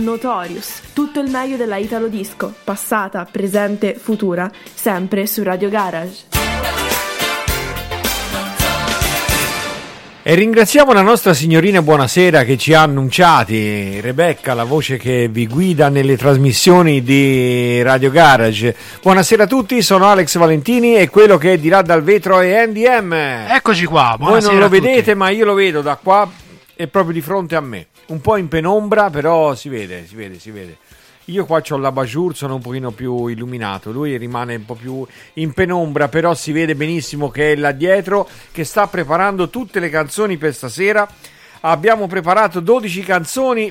Notorious, tutto il meglio della Italo Disco, passata, presente, futura, sempre su Radio Garage. E ringraziamo la nostra signorina Buonasera che ci ha annunciati, Rebecca, la voce che vi guida nelle trasmissioni di Radio Garage. Buonasera a tutti, sono Alex Valentini e quello che è di là dal vetro è NDM. Eccoci qua, buonasera. Voi non lo vedete, ma io lo vedo da qua, è proprio di fronte a me. Un po' in penombra, però si vede. Io qua c'ho l'abat-jour, sono un pochino più illuminato, lui rimane un po' più in penombra, però si vede benissimo che è là dietro, che sta preparando tutte le canzoni per stasera. Abbiamo preparato 12 canzoni,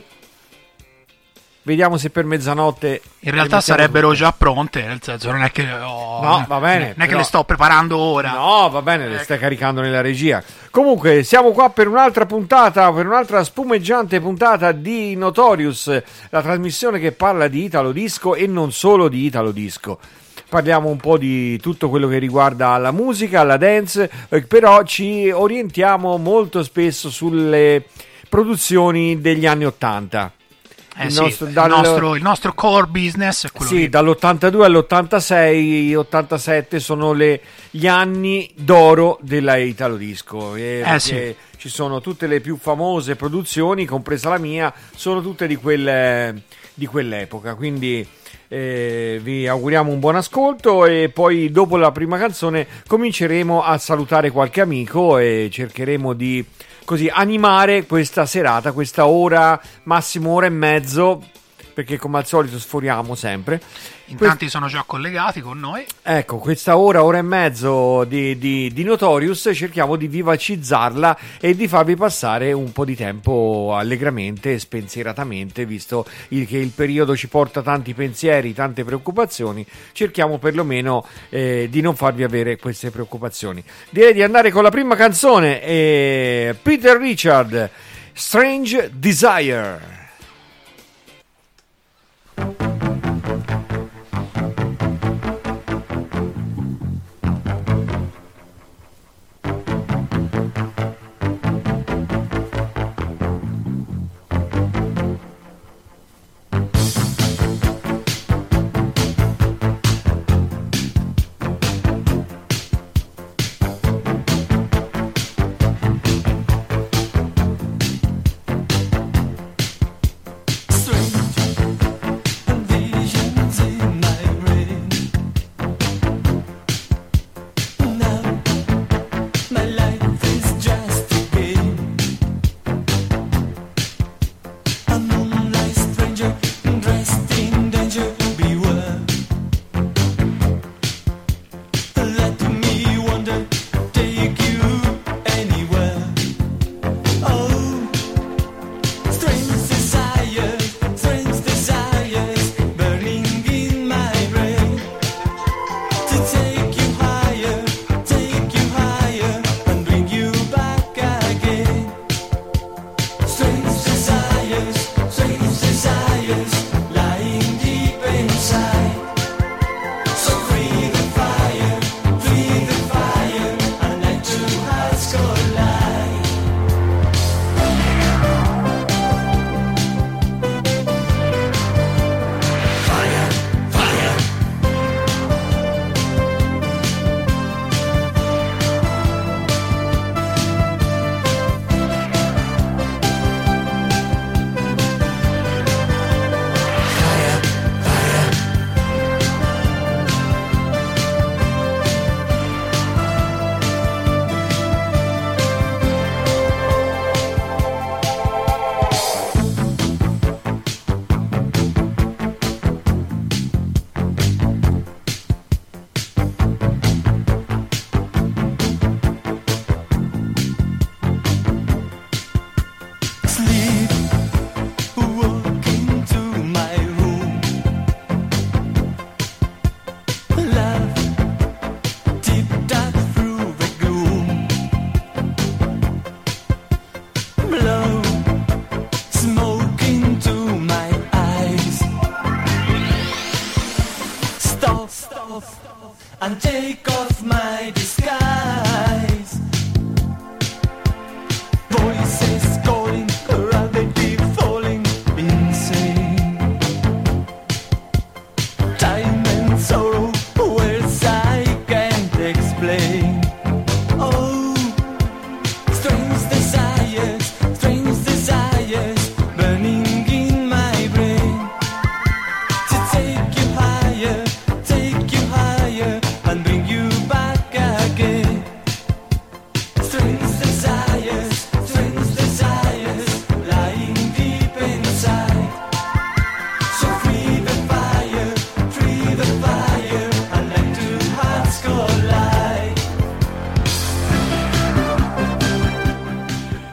vediamo se per mezzanotte... In realtà sarebbero già pronte, nel senso non è che, va bene, non è però... che le sto preparando ora. No, va bene, le stai caricando nella regia. Comunque siamo qua per un'altra puntata, per un'altra spumeggiante puntata di Notorious, la trasmissione che parla di Italo Disco e non solo di Italo Disco. Parliamo un po' di tutto quello che riguarda la musica, la dance, però ci orientiamo molto spesso sulle produzioni degli anni '80. Il nostro core business è quello. Sì, che... dall'82 all'86, 87 sono gli anni d'oro della Italo Disco. Sì. Ci sono tutte le più famose produzioni, compresa la mia, sono tutte di quell'epoca. Quindi vi auguriamo un buon ascolto e poi dopo la prima canzone cominceremo a salutare qualche amico e cercheremo di... così animare questa serata, questa ora, massimo ora e mezzo, perché come al solito sforiamo sempre. In tanti sono già collegati con noi. Ecco, questa ora e mezzo di Notorious cerchiamo di vivacizzarla e di farvi passare un po' di tempo allegramente e spensieratamente, visto che il periodo ci porta tanti pensieri, tante preoccupazioni. Cerchiamo perlomeno di non farvi avere queste preoccupazioni. Direi di andare con la prima canzone, Peter Richard, Strange Desire.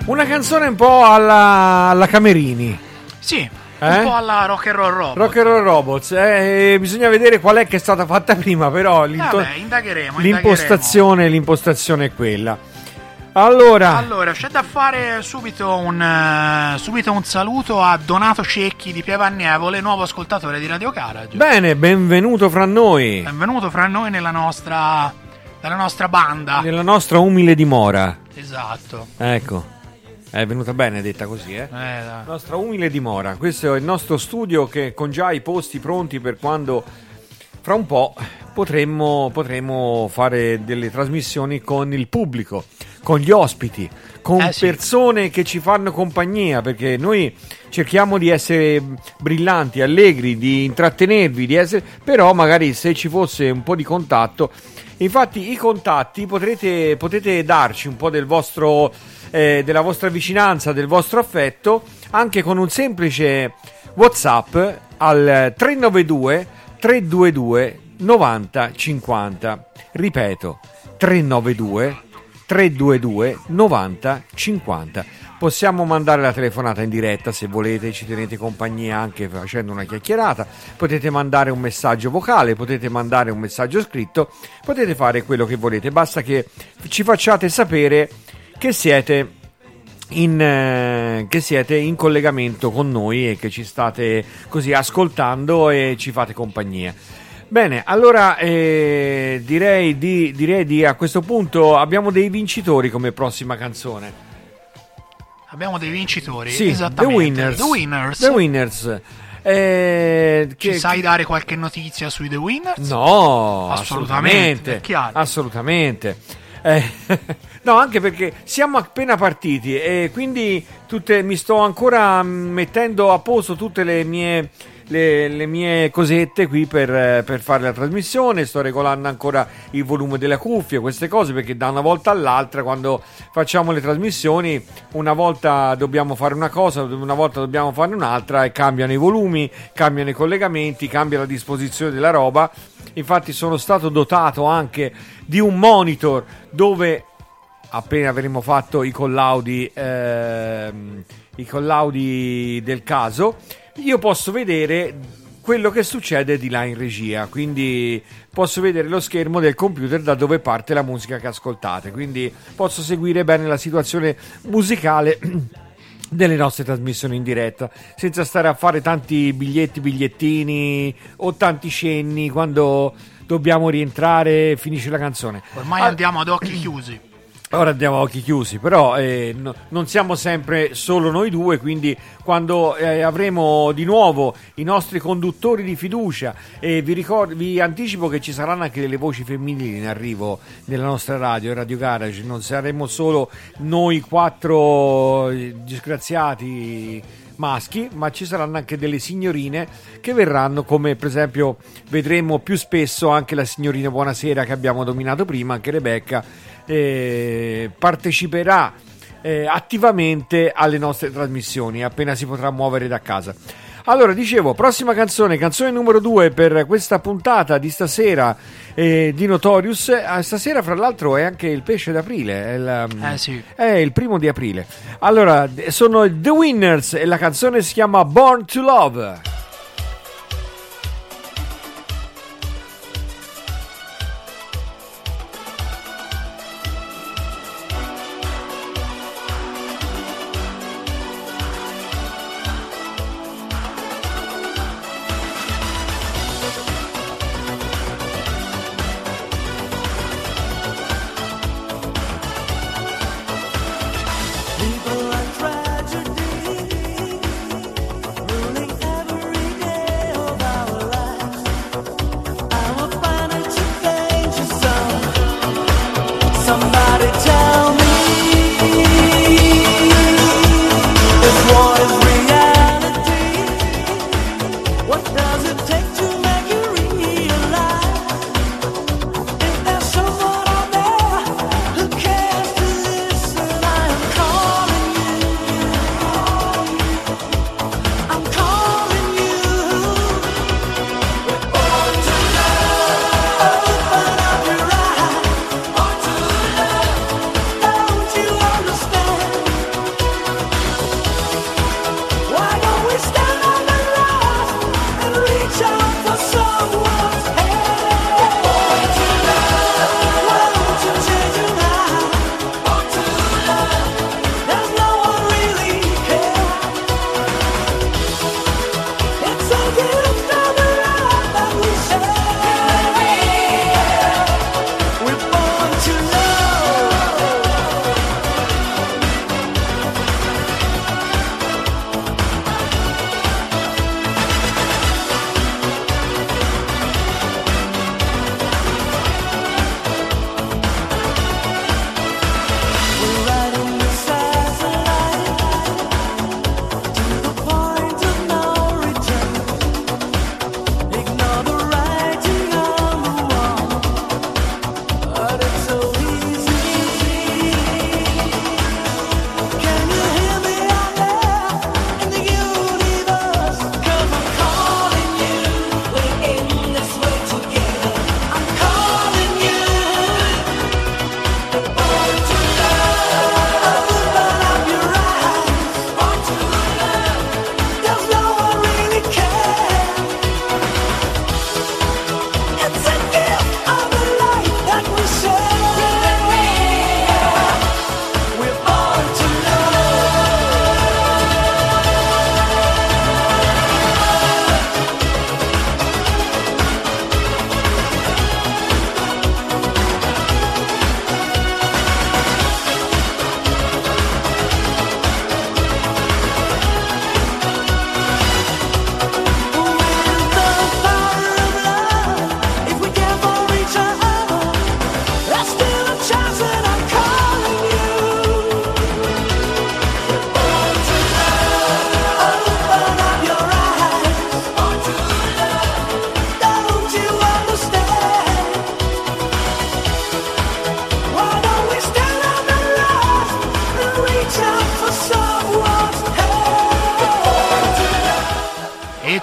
Una canzone un po' alla Camerini. Sì, un po' alla Rock and Roll Robots. Rock and Roll Robots, bisogna vedere qual è che è stata fatta prima, però l'impostazione è quella. Allora, c'è da fare subito un saluto a Donato Cecchi di Pievannevole, nuovo ascoltatore di Radio Garage. Bene, benvenuto fra noi. Benvenuto fra noi nella nostra banda. Nella nostra umile dimora. Esatto. Ecco. È venuta bene detta così, eh? La nostra umile dimora. Questo è il nostro studio che con già i posti pronti per quando fra un po' potremmo fare delle trasmissioni con il pubblico, con gli ospiti, con persone che ci fanno compagnia, perché noi cerchiamo di essere brillanti, allegri, di intrattenervi, però magari se ci fosse un po' di contatto. Infatti i contatti potete darci un po' del vostro, della vostra vicinanza, del vostro affetto, anche con un semplice WhatsApp al 392 322 90 50. Ripeto, 392 322 90 50. Possiamo mandare la telefonata in diretta, se volete, ci tenete compagnia anche facendo una chiacchierata, potete mandare un messaggio vocale, potete mandare un messaggio scritto, potete fare quello che volete, basta che ci facciate sapere che siete in collegamento con noi e che ci state così ascoltando e ci fate compagnia. Bene, allora direi di a questo punto abbiamo dei vincitori come prossima canzone. Abbiamo dei vincitori? Sì, esattamente. The Winners. Ci sai dare qualche notizia sui The Winners? No, assolutamente. No, anche perché siamo appena partiti e quindi mi sto ancora mettendo a posto tutte le mie cosette qui per fare la trasmissione. Sto regolando ancora il volume della cuffia, queste cose, perché da una volta all'altra quando facciamo le trasmissioni una volta dobbiamo fare una cosa, una volta dobbiamo fare un'altra e cambiano i volumi, cambiano i collegamenti, cambia la disposizione della roba. Infatti sono stato dotato anche di un monitor dove appena avremo fatto i collaudi del caso io posso vedere quello che succede di là in regia, quindi posso vedere lo schermo del computer da dove parte la musica che ascoltate, quindi posso seguire bene la situazione musicale delle nostre trasmissioni in diretta senza stare a fare tanti bigliettini o tanti cenni quando dobbiamo rientrare, finisce la canzone. Ormai andiamo ad occhi chiusi. Ora andiamo a occhi chiusi, però non siamo sempre solo noi due, quindi quando avremo di nuovo i nostri conduttori di fiducia, vi anticipo che ci saranno anche delle voci femminili in arrivo nella nostra radio, Radio Garage, non saremo solo noi quattro disgraziati maschi, ma ci saranno anche delle signorine che verranno, come per esempio vedremo più spesso anche la signorina Buonasera che abbiamo nominato prima, anche Rebecca parteciperà attivamente alle nostre trasmissioni appena si potrà muovere da casa. Allora, dicevo, prossima canzone numero 2 per questa puntata di stasera di Notorious. Stasera, fra l'altro, è anche il pesce d'aprile, è il primo di aprile. Allora, sono The Winners e la canzone si chiama Born to Love.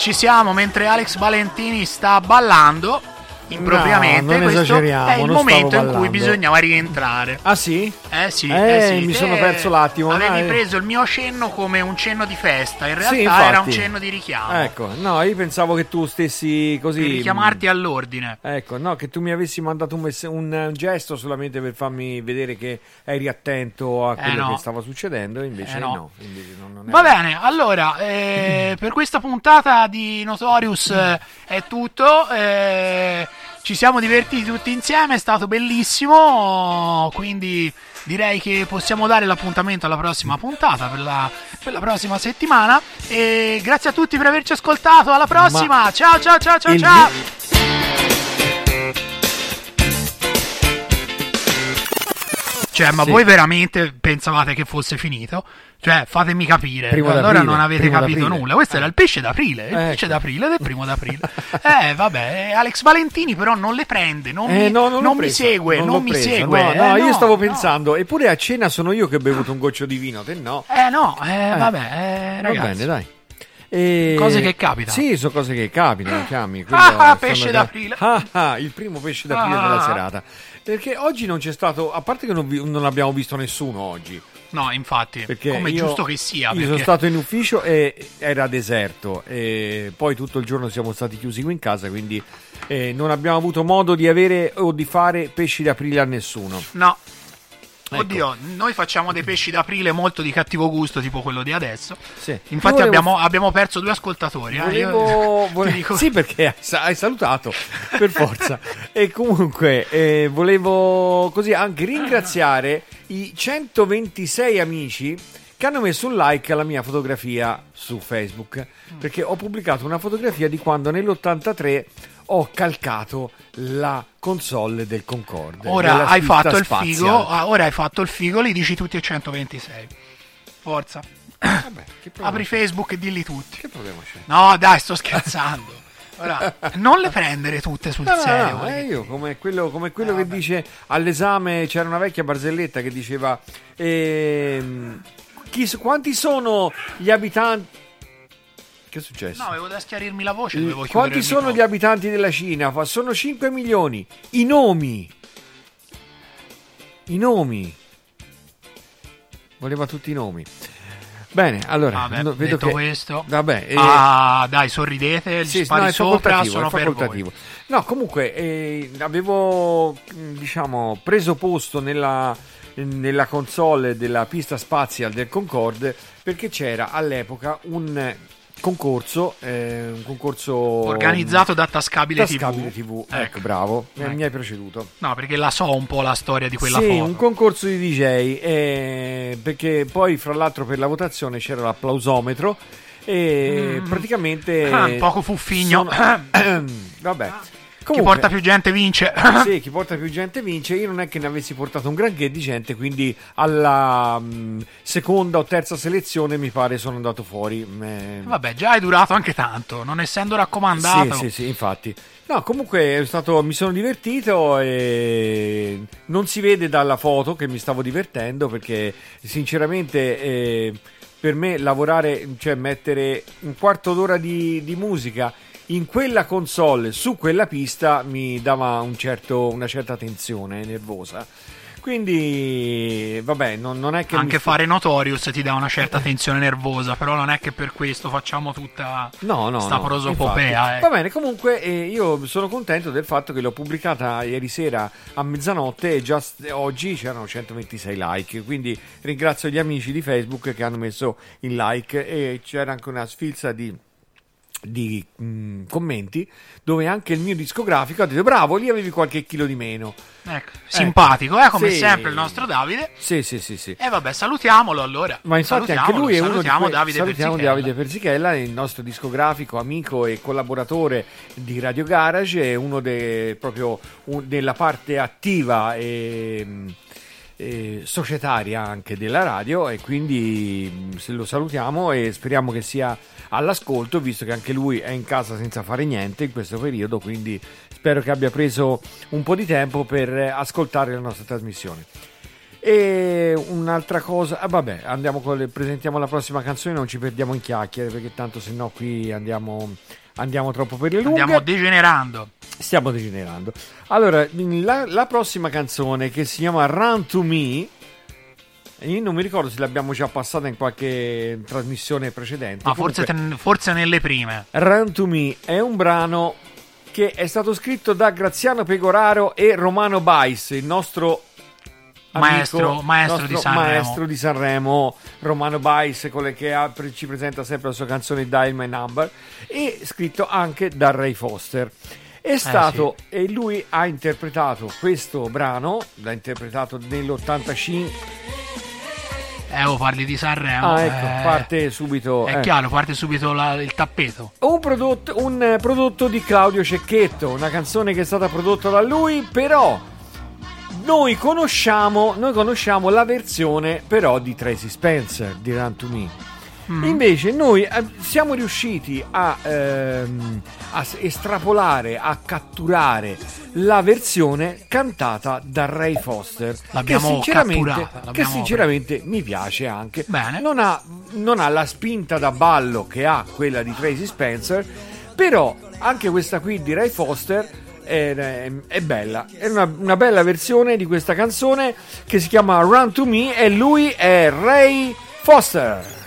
ci siamo mentre Alex Valentini sta ballando impropriamente. No, non questo esageriamo, è il momento in cui bisognava rientrare. Ah sì? Eh sì. Mi sono perso l'attimo. Avevi preso il mio cenno come un cenno di festa, in realtà sì, era un cenno di richiamo. Ecco, no, io pensavo che tu stessi così per richiamarti all'ordine. Ecco, no, che tu mi avessi mandato un gesto solamente per farmi vedere che eri attento a quello che stava succedendo, invece no. Invece non era... Va bene, allora per questa puntata di Notorious è tutto. Ci siamo divertiti tutti insieme, è stato bellissimo, quindi direi che possiamo dare l'appuntamento alla prossima puntata per la prossima settimana, e grazie a tutti per averci ascoltato, alla prossima. Ma ciao. Voi veramente pensavate che fosse finito? Cioè, fatemi capire, allora non avete capito nulla. Questo era il pesce d'aprile, il pesce d'aprile del primo d'aprile. Vabbè, Alex Valentini però non le prende, non mi segue. No, io stavo pensando, eppure a cena sono io che ho bevuto un goccio di vino, te no. Vabbè, ragazzi. Va bene, dai. Cose che capitano. Sì, sono cose che capitano, chiami. Pesce d'aprile. Il primo pesce d'aprile della serata. Perché oggi non c'è stato, a parte che non abbiamo visto nessuno oggi. No, infatti, perché come giusto che sia. Io sono stato in ufficio e era deserto, e poi tutto il giorno siamo stati chiusi qui in casa, quindi non abbiamo avuto modo di avere o di fare pesci d'aprile a nessuno. No. Ecco. Oddio, noi facciamo dei pesci d'aprile molto di cattivo gusto, tipo quello di adesso. Sì. Infatti abbiamo perso 2 ascoltatori. Io sì, perché hai salutato per forza. E comunque volevo così anche ringraziare i 126 amici che hanno messo un like alla mia fotografia su Facebook, perché ho pubblicato una fotografia di quando nell'83 ho calcato la console del Concorde. Ora hai fatto spaziale. Il figo, li dici tutti e 126. Forza. Vabbè, apri Facebook e dilli tutti. Che problema c'è? No, dai, sto scherzando. Ora, non le prendere tutte sul serio. No, io come quello che dice all'esame, c'era una vecchia barzelletta che diceva quanti sono gli abitanti? Che è successo? No, avevo da schiarirmi la voce. Quanti sono gli abitanti della Cina? Sono 5 milioni. I nomi. Voleva tutti i nomi. Bene, allora. Vabbè, vedo detto che... questo. Vabbè, dai, sorridete. Sì, spari sopra. Sono per voi. No, comunque avevo preso posto nella console della pista spaziale del Concorde, perché c'era all'epoca un concorso organizzato da Tascabile TV. Ecco, bravo, ecco. Mi hai preceduto. No, perché la so un po' la storia di quella foto. Sì, un concorso di DJ, perché poi fra l'altro per la votazione c'era l'applausometro e praticamente un poco fuffigno. Vabbè. Comunque, chi porta più gente vince. Sì, chi porta più gente vince. Io non è che ne avessi portato un granché di gente, quindi alla seconda o terza selezione mi pare sono andato fuori. Vabbè, già è durato anche tanto, non essendo raccomandato. Sì, infatti. No, comunque mi sono divertito, e non si vede dalla foto che mi stavo divertendo, perché sinceramente per me lavorare, cioè mettere un quarto d'ora di musica in quella console, su quella pista, mi dava una certa tensione nervosa. Quindi, vabbè, non è che... Anche fare Notorious ti dà una certa tensione nervosa, però non è che per questo facciamo tutta sta prosopopea. Va bene, comunque io sono contento del fatto che l'ho pubblicata ieri sera a mezzanotte e già oggi c'erano 126 like, quindi ringrazio gli amici di Facebook che hanno messo il like, e c'era anche una sfilza di commenti dove anche il mio discografico ha detto bravo, lì avevi qualche chilo di meno, ecco, simpatico, come sempre il nostro Davide. Sì. E vabbè, salutiamolo allora. Ma infatti anche lui è uno di Davide Persichella, il nostro discografico, amico e collaboratore di Radio Garage, è uno della parte attiva e societaria anche della radio, e quindi se lo salutiamo e speriamo che sia all'ascolto, visto che anche lui è in casa senza fare niente in questo periodo, quindi spero che abbia preso un po' di tempo per ascoltare la nostra trasmissione. E un'altra cosa, vabbè, andiamo con le, presentiamo la prossima canzone, non ci perdiamo in chiacchiere perché tanto sennò qui andiamo troppo per le lunghe. Stiamo degenerando. Allora, la prossima canzone, che si chiama Run to Me, io non mi ricordo se l'abbiamo già passata in qualche trasmissione precedente. Ma comunque, forse nelle prime. Run to Me è un brano che è stato scritto da Graziano Pegoraro e Romano Bais, il nostro maestro di Sanremo, Romano Bais, ci presenta sempre la sua canzone Dial My Number, e scritto anche da Ray Foster. E lui ha interpretato questo brano, l'ha interpretato nell'85. Parli di Sanremo. Parte subito. È chiaro, parte subito il tappeto. Un prodotto di Claudio Cecchetto, una canzone che è stata prodotta da lui, però noi conosciamo la versione però di Tracy Spencer di Run to Me. Invece noi siamo riusciti a estrapolare, a catturare la versione cantata da Ray Foster, che sinceramente mi piace anche. Bene. Non ha la spinta da ballo che ha quella di Tracy Spencer, però anche questa qui di Ray Foster è bella, è una bella versione di questa canzone che si chiama Run to Me, e lui è Ray Foster.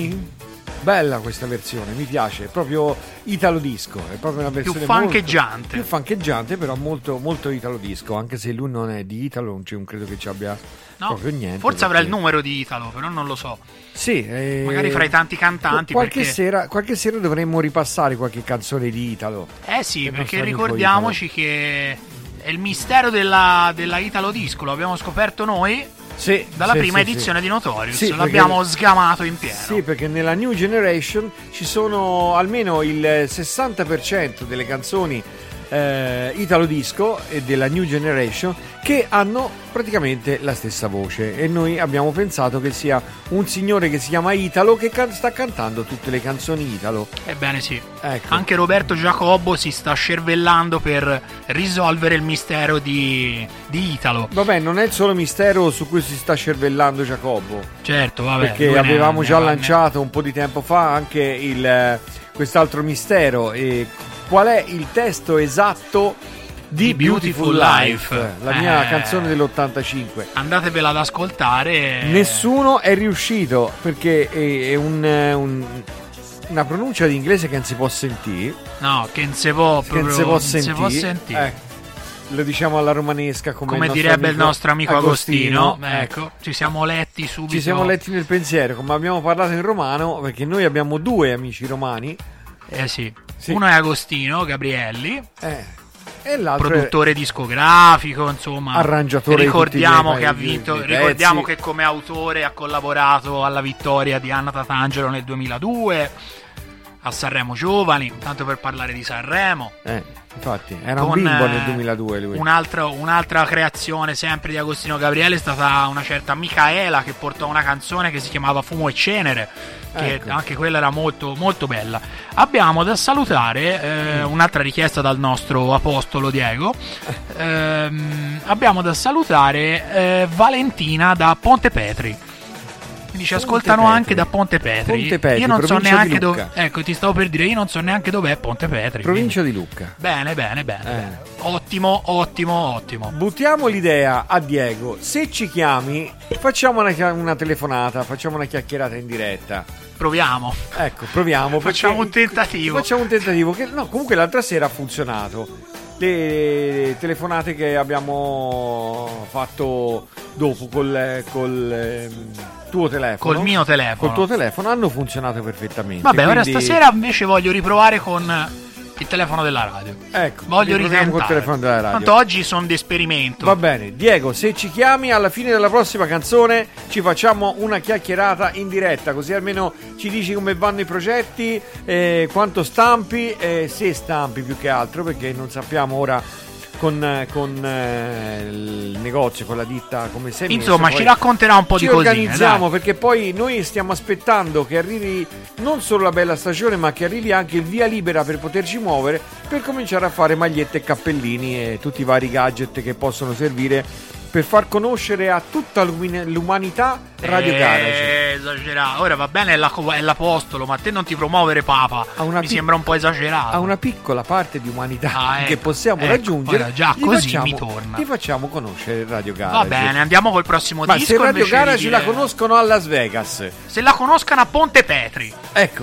Giomini. Bella questa versione, mi piace, è proprio Italo Disco, è proprio una versione più funcheggiante, molto, più funcheggiante, però molto, molto Italo Disco, anche se lui non è di Italo, non credo che ci abbia proprio niente. Forse perché... avrà il numero di Italo, però non lo so. Sì, magari fra i tanti cantanti. Qualche sera dovremmo ripassare qualche canzone di Italo. Eh sì, perché ricordiamoci che è il mistero della Italo Disco, lo abbiamo scoperto noi. Sì, dalla prima edizione di Notorious, l'abbiamo sgamato in pieno. Sì, perché nella New Generation ci sono almeno il 60% delle canzoni Italo Disco e della New Generation che hanno praticamente la stessa voce, e noi abbiamo pensato che sia un signore che si chiama Italo che sta cantando tutte le canzoni Italo. Ebbene sì, ecco. Anche Roberto Giacobbo si sta scervellando per risolvere il mistero di Italo. Vabbè, non è il solo mistero su cui si sta scervellando Giacobbo. Certo, vabbè, perché avevamo già lanciato un po' di tempo fa anche quest'altro mistero. E qual è il testo esatto di Beautiful Life, la mia canzone dell'85? Andatevela ad ascoltare. Nessuno è riuscito, perché è una pronuncia di inglese che non si può sentire. No, che non si può sentire. Lo diciamo alla romanesca, come direbbe il nostro amico Agostino. Ecco, ci siamo letti subito. Ci siamo letti nel pensiero, come abbiamo parlato in romano, perché noi abbiamo due amici romani. Eh sì. Sì. Uno è Agostino Gabrielli, e l'altro produttore discografico, insomma, arrangiatore. Ricordiamo che ha vinto, ricordiamo che come autore ha collaborato alla vittoria di Anna Tatangelo nel 2002 a Sanremo Giovani, tanto per parlare di Sanremo. Infatti, era un bimbo nel 2002 lui. Un'altra creazione sempre di Agostino Gabriele è stata una certa Micaela, che portò una canzone che si chiamava Fumo e Cenere, che anche quella era molto, molto bella. Abbiamo da salutare un'altra richiesta dal nostro apostolo Diego. Abbiamo da salutare Valentina da Ponte Petri. Quindi ci ascoltano anche da Ponte Petri. Ponte Petri, io non so neanche dove. Ecco, ti stavo per dire, io non so neanche dov'è Ponte Petri. Provincia di Lucca. Bene. Ottimo. Buttiamo l'idea a Diego. Se ci chiami, facciamo una telefonata, facciamo una chiacchierata in diretta. Proviamo. Facciamo un tentativo. Comunque l'altra sera ha funzionato. Le telefonate che abbiamo fatto dopo col tuo telefono, col mio telefono, col tuo telefono, hanno funzionato perfettamente. Vabbè, quindi... ora stasera invece voglio riprovare con il telefono della radio. Ecco, voglio riprovare col telefono della radio. Tanto oggi sono d'esperimento. Va bene, Diego, se ci chiami alla fine della prossima canzone ci facciamo una chiacchierata in diretta, così almeno ci dici come vanno i progetti, quanto stampi, se stampi più che altro, perché non sappiamo ora con il negozio, con la ditta, come sei messo. Insomma, ci racconterà un po' di cosine. Ci organizziamo, perché poi noi stiamo aspettando che arrivi non solo la bella stagione, ma che arrivi anche il via libera per poterci muovere, per cominciare a fare magliette e cappellini e tutti i vari gadget che possono servire per far conoscere a tutta l'umanità Radio Garage. Esagerato. Ora va bene, è l'apostolo, ma te non ti promuovere Papa. Mi sembra un po' esagerato. A una piccola parte di umanità che possiamo raggiungere. Ora, già così facciamo, mi torna. Ti facciamo conoscere Radio Garage. Va bene, andiamo col prossimo disco. Ma se Radio Garage la conoscono a Las Vegas, se la conoscano a Ponte Petri. Ecco.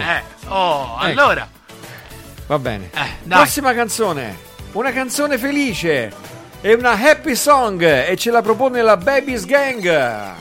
Allora. Va bene. Prossima canzone. Una canzone felice. È una happy song e ce la propone la Baby's Gang.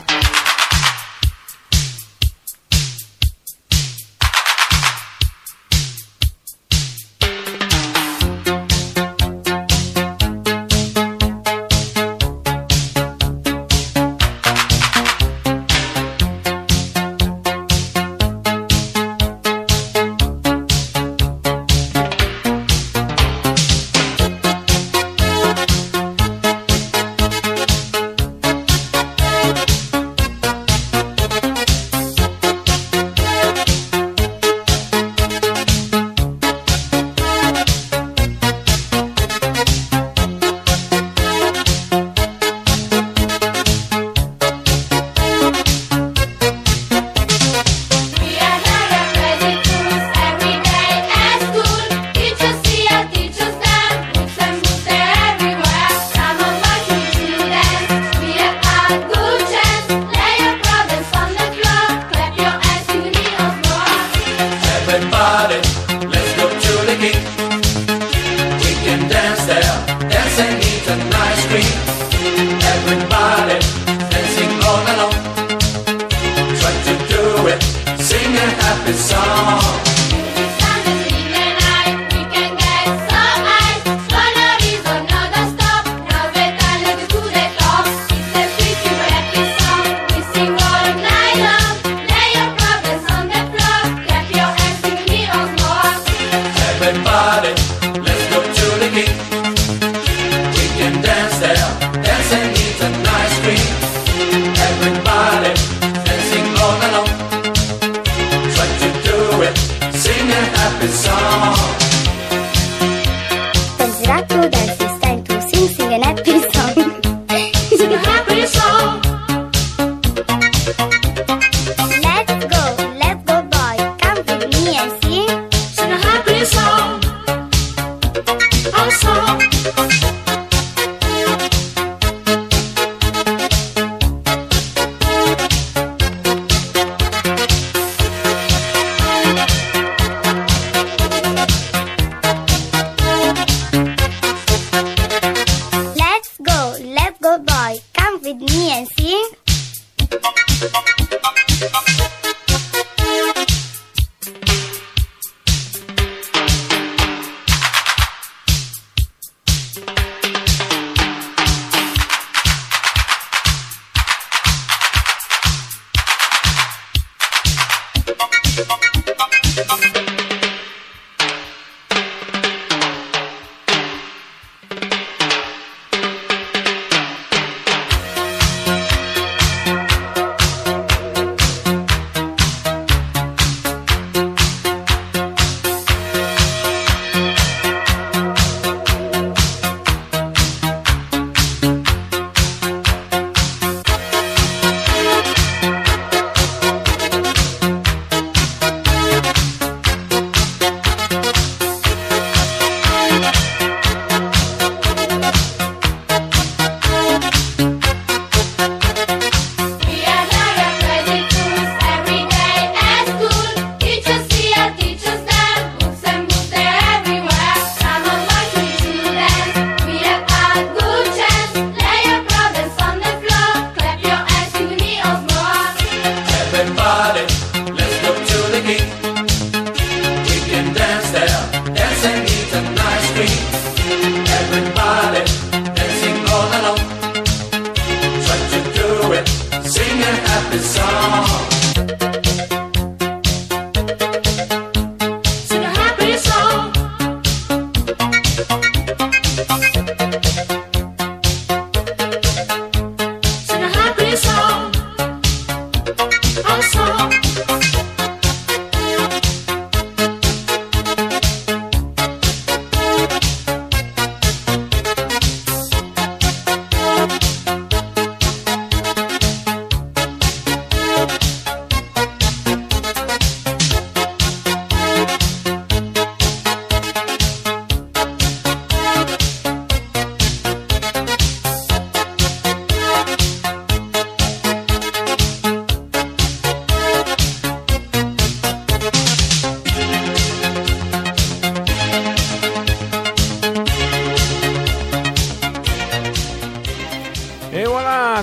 party, let's go to the gig. We can dance there, dance and eat an ice cream. Everybody dancing all along, try to do it, sing a happy song.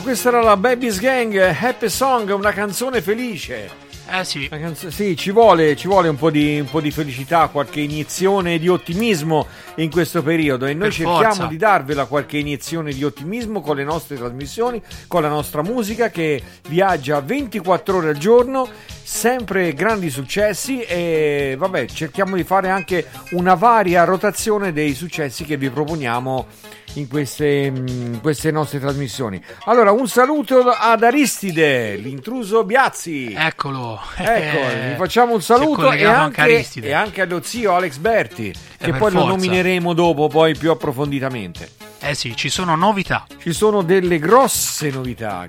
Questa era la Baby's Gang, Happy Song, una canzone felice. Sì. Sì, ci vuole un po' di felicità, qualche iniezione di ottimismo in questo periodo, e noi cerchiamo di darvela qualche iniezione di ottimismo con le nostre trasmissioni, con la nostra musica che viaggia 24 ore al giorno, sempre grandi successi, e vabbè, cerchiamo di fare anche una varia rotazione dei successi che vi proponiamo in queste nostre trasmissioni. Allora, un saluto ad Aristide, l'intruso Biazzi. Eccolo, facciamo un saluto, e anche allo zio Alex Berti, che poi lo nomineremo dopo, poi più approfonditamente. Eh sì, ci sono novità. Ci sono delle grosse novità.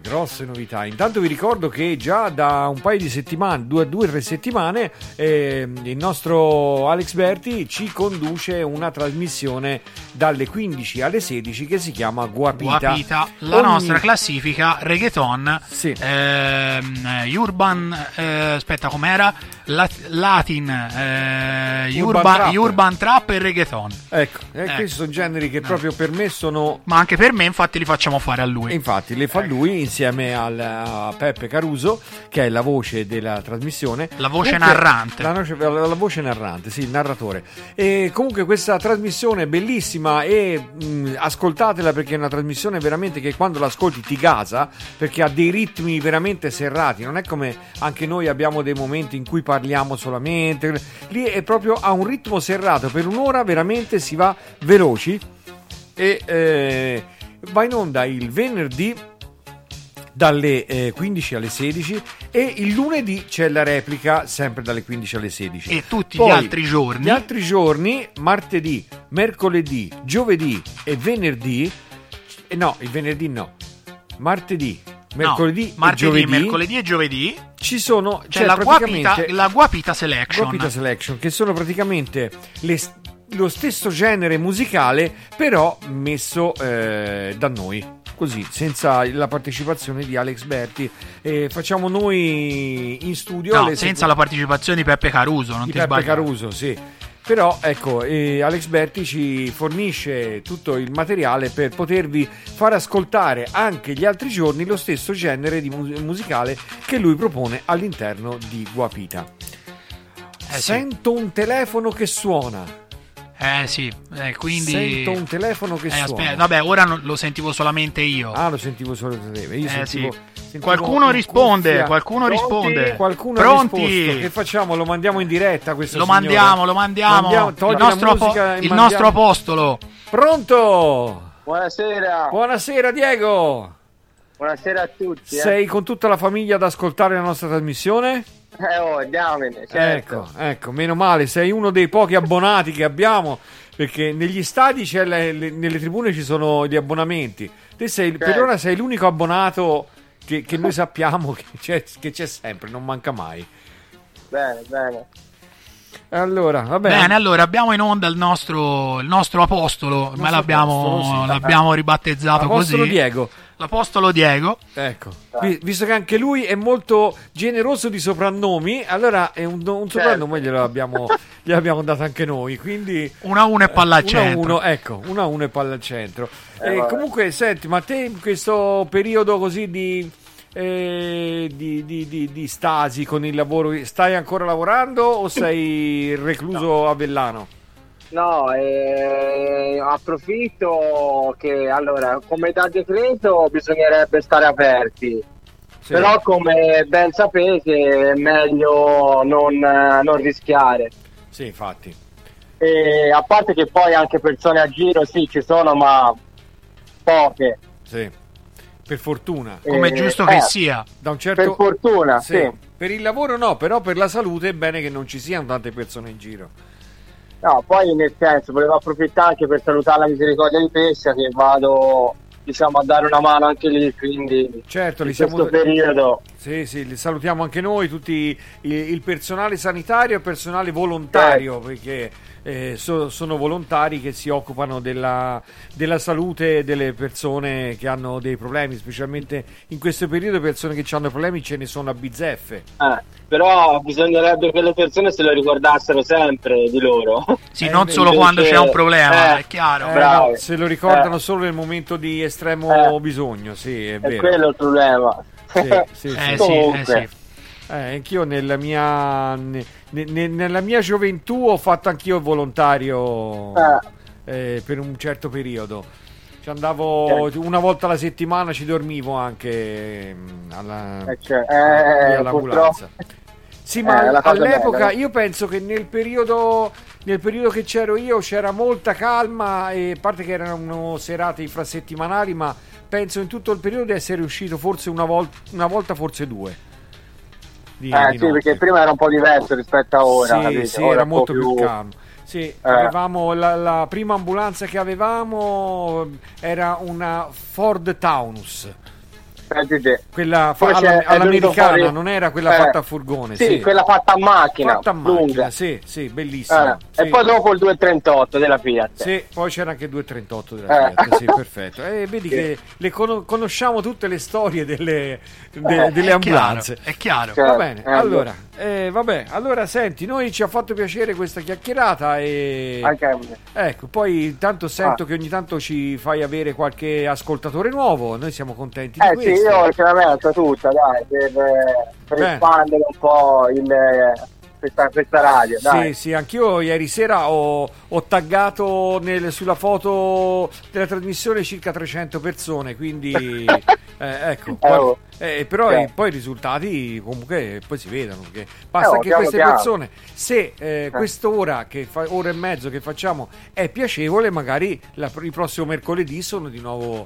Intanto vi ricordo che già da un paio di settimane, due o tre settimane, il nostro Alex Berti ci conduce una trasmissione dalle 15 alle 16 che si chiama Guapita. Nostra classifica reggaeton, sì. Urban, aspetta, com'era? Latin, urban trap e reggaeton. Ecco. Questi sono generi che proprio per me sono... Ma anche per me, infatti li facciamo fare a lui. Infatti le fa lui insieme a Peppe Caruso, che è la voce della trasmissione. La voce narrante. La voce narrante, sì, il narratore. E comunque questa trasmissione è bellissima e ascoltatela, perché è una trasmissione veramente che quando l'ascolti ti gasa, perché ha dei ritmi veramente serrati. Non è come anche noi abbiamo dei momenti in cui parliamo solamente. Lì è proprio a un ritmo serrato, per un'ora veramente si va veloci. E va in onda il venerdì dalle 15 alle 16 e il lunedì c'è la replica sempre dalle 15 alle 16 e tutti poi, gli altri giorni martedì, mercoledì, giovedì e venerdì mercoledì e giovedì ci sono, cioè la Guapita Selection. Guapita Selection, che sono praticamente lo stesso genere musicale però messo da noi, così, senza la partecipazione di Alex Berti. Facciamo noi in studio. No, senza la partecipazione di Peppe Caruso, non ti sbagli. Peppe Caruso, sì. Però ecco, Alex Berti ci fornisce tutto il materiale per potervi far ascoltare anche gli altri giorni lo stesso genere di musicale che lui propone all'interno di Guapita. Sento un telefono che suona. Quindi sento un telefono che suona. Vabbè, ora lo sentivo solamente io. Ah, lo sentivo solo te. Io sentivo qualcuno risponde, cuffia. Pronti? Che facciamo? Lo mandiamo in diretta questo signore? Lo mandiamo. Il nostro apostolo. Pronto? Buonasera. Buonasera Diego. Buonasera a tutti. Sei con tutta la famiglia ad ascoltare la nostra trasmissione? Diamine, certo. Ecco, meno male, sei uno dei pochi abbonati che abbiamo, perché negli stadi c'è nelle tribune ci sono gli abbonamenti. Te sei, certo. Per ora sei l'unico abbonato che noi sappiamo che c'è sempre, non manca mai. Bene. Allora, va bene. Allora abbiamo in onda il nostro apostolo, ma l'abbiamo ribattezzato l'apostolo così. L'apostolo Diego. Ecco, visto che anche lui è molto generoso di soprannomi, allora è un soprannome gliel'abbiamo dato anche noi, quindi 1-1 e palla al centro. 1-1 e palla al centro. Comunque senti, ma te in questo periodo così di stasi con il lavoro, stai ancora lavorando o sei recluso a Vellano? No, approfitto che allora, come da decreto bisognerebbe stare aperti, sì. Però come ben sapete è meglio non rischiare. Sì, infatti. E a parte che poi anche persone a giro sì ci sono, ma poche. Sì. Per fortuna. Come è giusto che sia. Da un certo... Per fortuna, sì. Per il lavoro no, però per la salute è bene che non ci siano tante persone in giro. No, poi nel senso, volevo approfittare anche per salutare la Misericordia di Pescia, che vado, diciamo, a dare una mano anche lì, quindi certo, in questo periodo. Sì, li salutiamo anche noi, tutti il personale sanitario e il personale volontario, perché sono volontari che si occupano della salute delle persone che hanno dei problemi, specialmente in questo periodo persone che hanno problemi ce ne sono a bizzeffe. Però bisognerebbe che le persone se lo ricordassero sempre di loro. Sì, non solo quando c'è un problema, è chiaro. No, se lo ricordano solo nel momento di estremo bisogno, sì, è vero. È quello il problema. Sì. Anch'io nella mia gioventù ho fatto anch'io il volontario per un certo periodo. Ci andavo una volta alla settimana, ci dormivo anche all'ambulanza. Sì, ma all'epoca bella. Io penso che nel periodo che c'ero io c'era molta calma, e a parte che erano serate infrasettimanali, ma penso in tutto il periodo di essere uscito forse una volta forse due. Sì, perché prima era un po' diverso rispetto a ora. Sì, era molto più calmo. Sì, avevamo la prima ambulanza che avevamo era una Ford Taunus. Quella all'americana, non era quella fatta a furgone. Sì, quella fatta a macchina. Fatta a macchina, sì, bellissima. Sì. E poi dopo il 238 della Fiat. Sì, poi c'era anche il 238 della Fiat, sì, perfetto. E vedi che conosciamo tutte le storie delle ambulanze. È chiaro. Va bene, allora senti, noi ci ha fatto piacere questa chiacchierata e ecco, poi intanto sento che ogni tanto ci fai avere qualche ascoltatore nuovo, noi siamo contenti di questo. Sì, io ce la metto tutta, dai, per espandere un po' questa radio, dai. Sì, anch'io ieri sera ho taggato sulla foto della trasmissione circa 300 persone, quindi ecco, poi i risultati comunque poi si vedono, perché basta che queste persone, se quest'ora ora e mezzo che facciamo è piacevole, magari il prossimo mercoledì sono di nuovo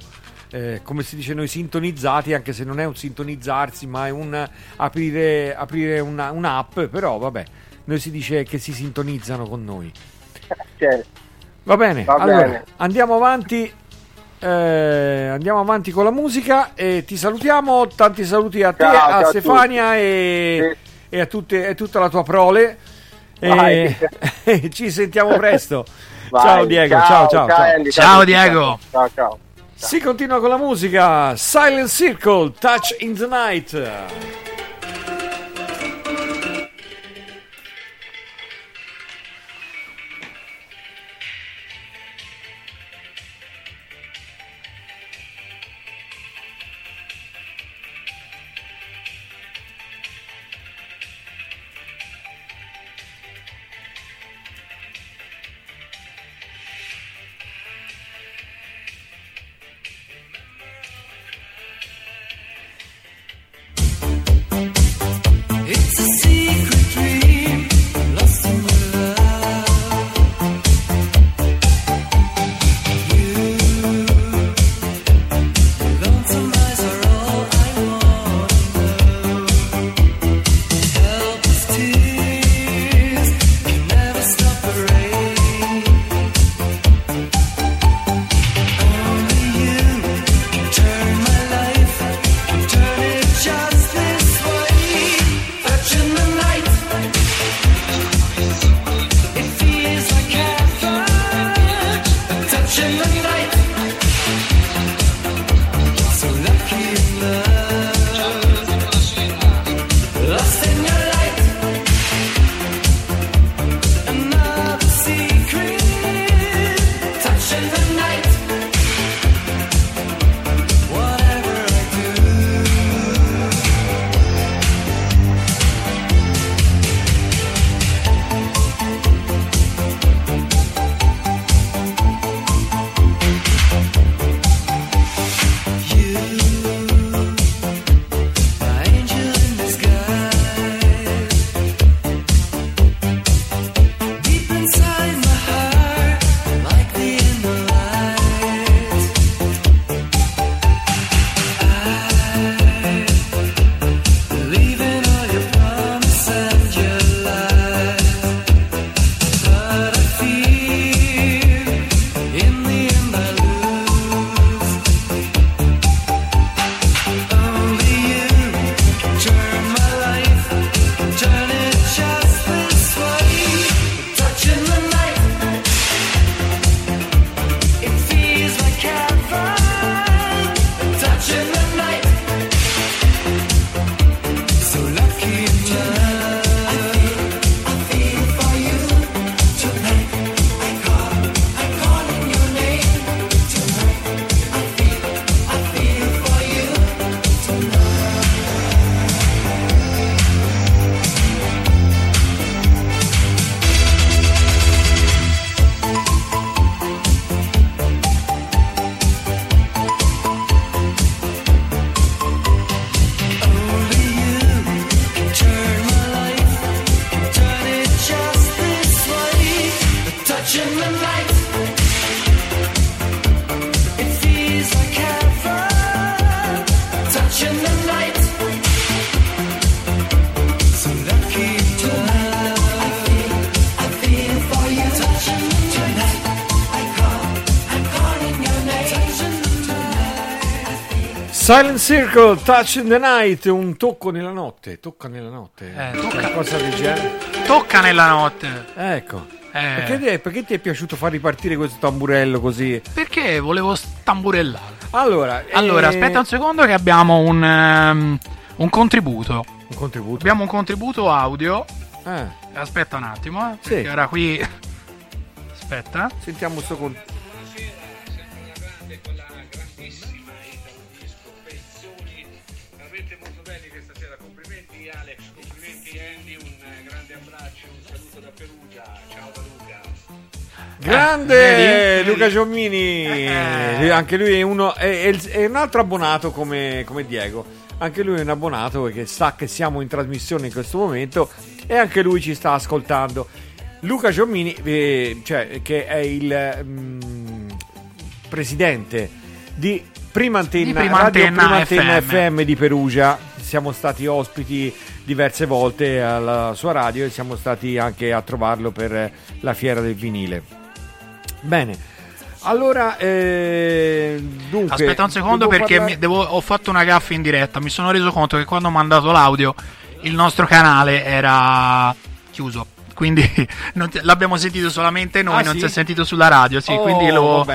come si dice noi sintonizzati, anche se non è un sintonizzarsi ma è un aprire un'app, però vabbè, noi si dice che si sintonizzano con noi. Va bene, allora andiamo avanti con la musica e ti salutiamo, tanti saluti a te, ciao, a Stefania a e a tutte e tutta la tua prole e ci sentiamo presto. Vai, ciao Diego, ciao Diego, ciao. Si continua con la musica. Silent Circle, Touch in the Night. Silent Circle, Touch in the Night, un tocco nella notte, tocca nella notte, tocca. Cosa del genere? Tocca nella notte. Ecco. Perché ti è piaciuto far ripartire questo tamburello così? Perché volevo tamburellare. Allora, aspetta un secondo che abbiamo un contributo. Un contributo? Abbiamo un contributo audio. Aspetta un attimo, perché sì. Ora qui. Aspetta. Sentiamo sto contributo. Grande Luca Giomini, anche lui è un altro abbonato come Diego. Anche lui è un abbonato perché sa che siamo in trasmissione in questo momento e anche lui ci sta ascoltando. Luca Giomini, cioè, che è il presidente di Prima Antenna, Prima Antenna FM di Perugia. Siamo stati ospiti diverse volte alla sua radio e siamo stati anche a trovarlo per la fiera del vinile. Bene, allora dunque, aspetta un secondo perché ho fatto una gaffa in diretta. Mi sono reso conto che quando ho mandato l'audio il nostro canale era chiuso, quindi l'abbiamo sentito solamente noi, non sì? Si è sentito sulla radio, sì, quindi lo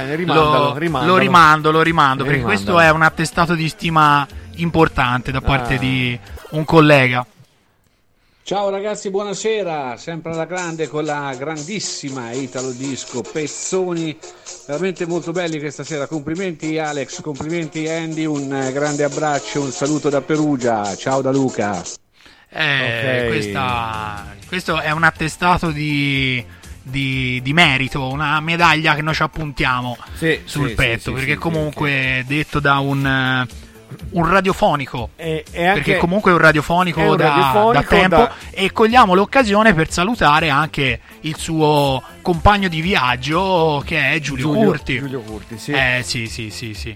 rimando perché questo è un attestato di stima importante da parte di un collega. Ciao ragazzi, buonasera, sempre alla grande con la grandissima Italo Disco, pezzoni veramente molto belli questa sera, complimenti Alex, complimenti Andy, un grande abbraccio, un saluto da Perugia, ciao da Luca. Okay. Questo è un attestato di merito, una medaglia che noi ci appuntiamo sul petto, perché comunque detto da un radiofonico, perché comunque è un radiofonico, da tempo e cogliamo l'occasione per salutare anche il suo compagno di viaggio che è Giulio Curti sì. Sempre sì.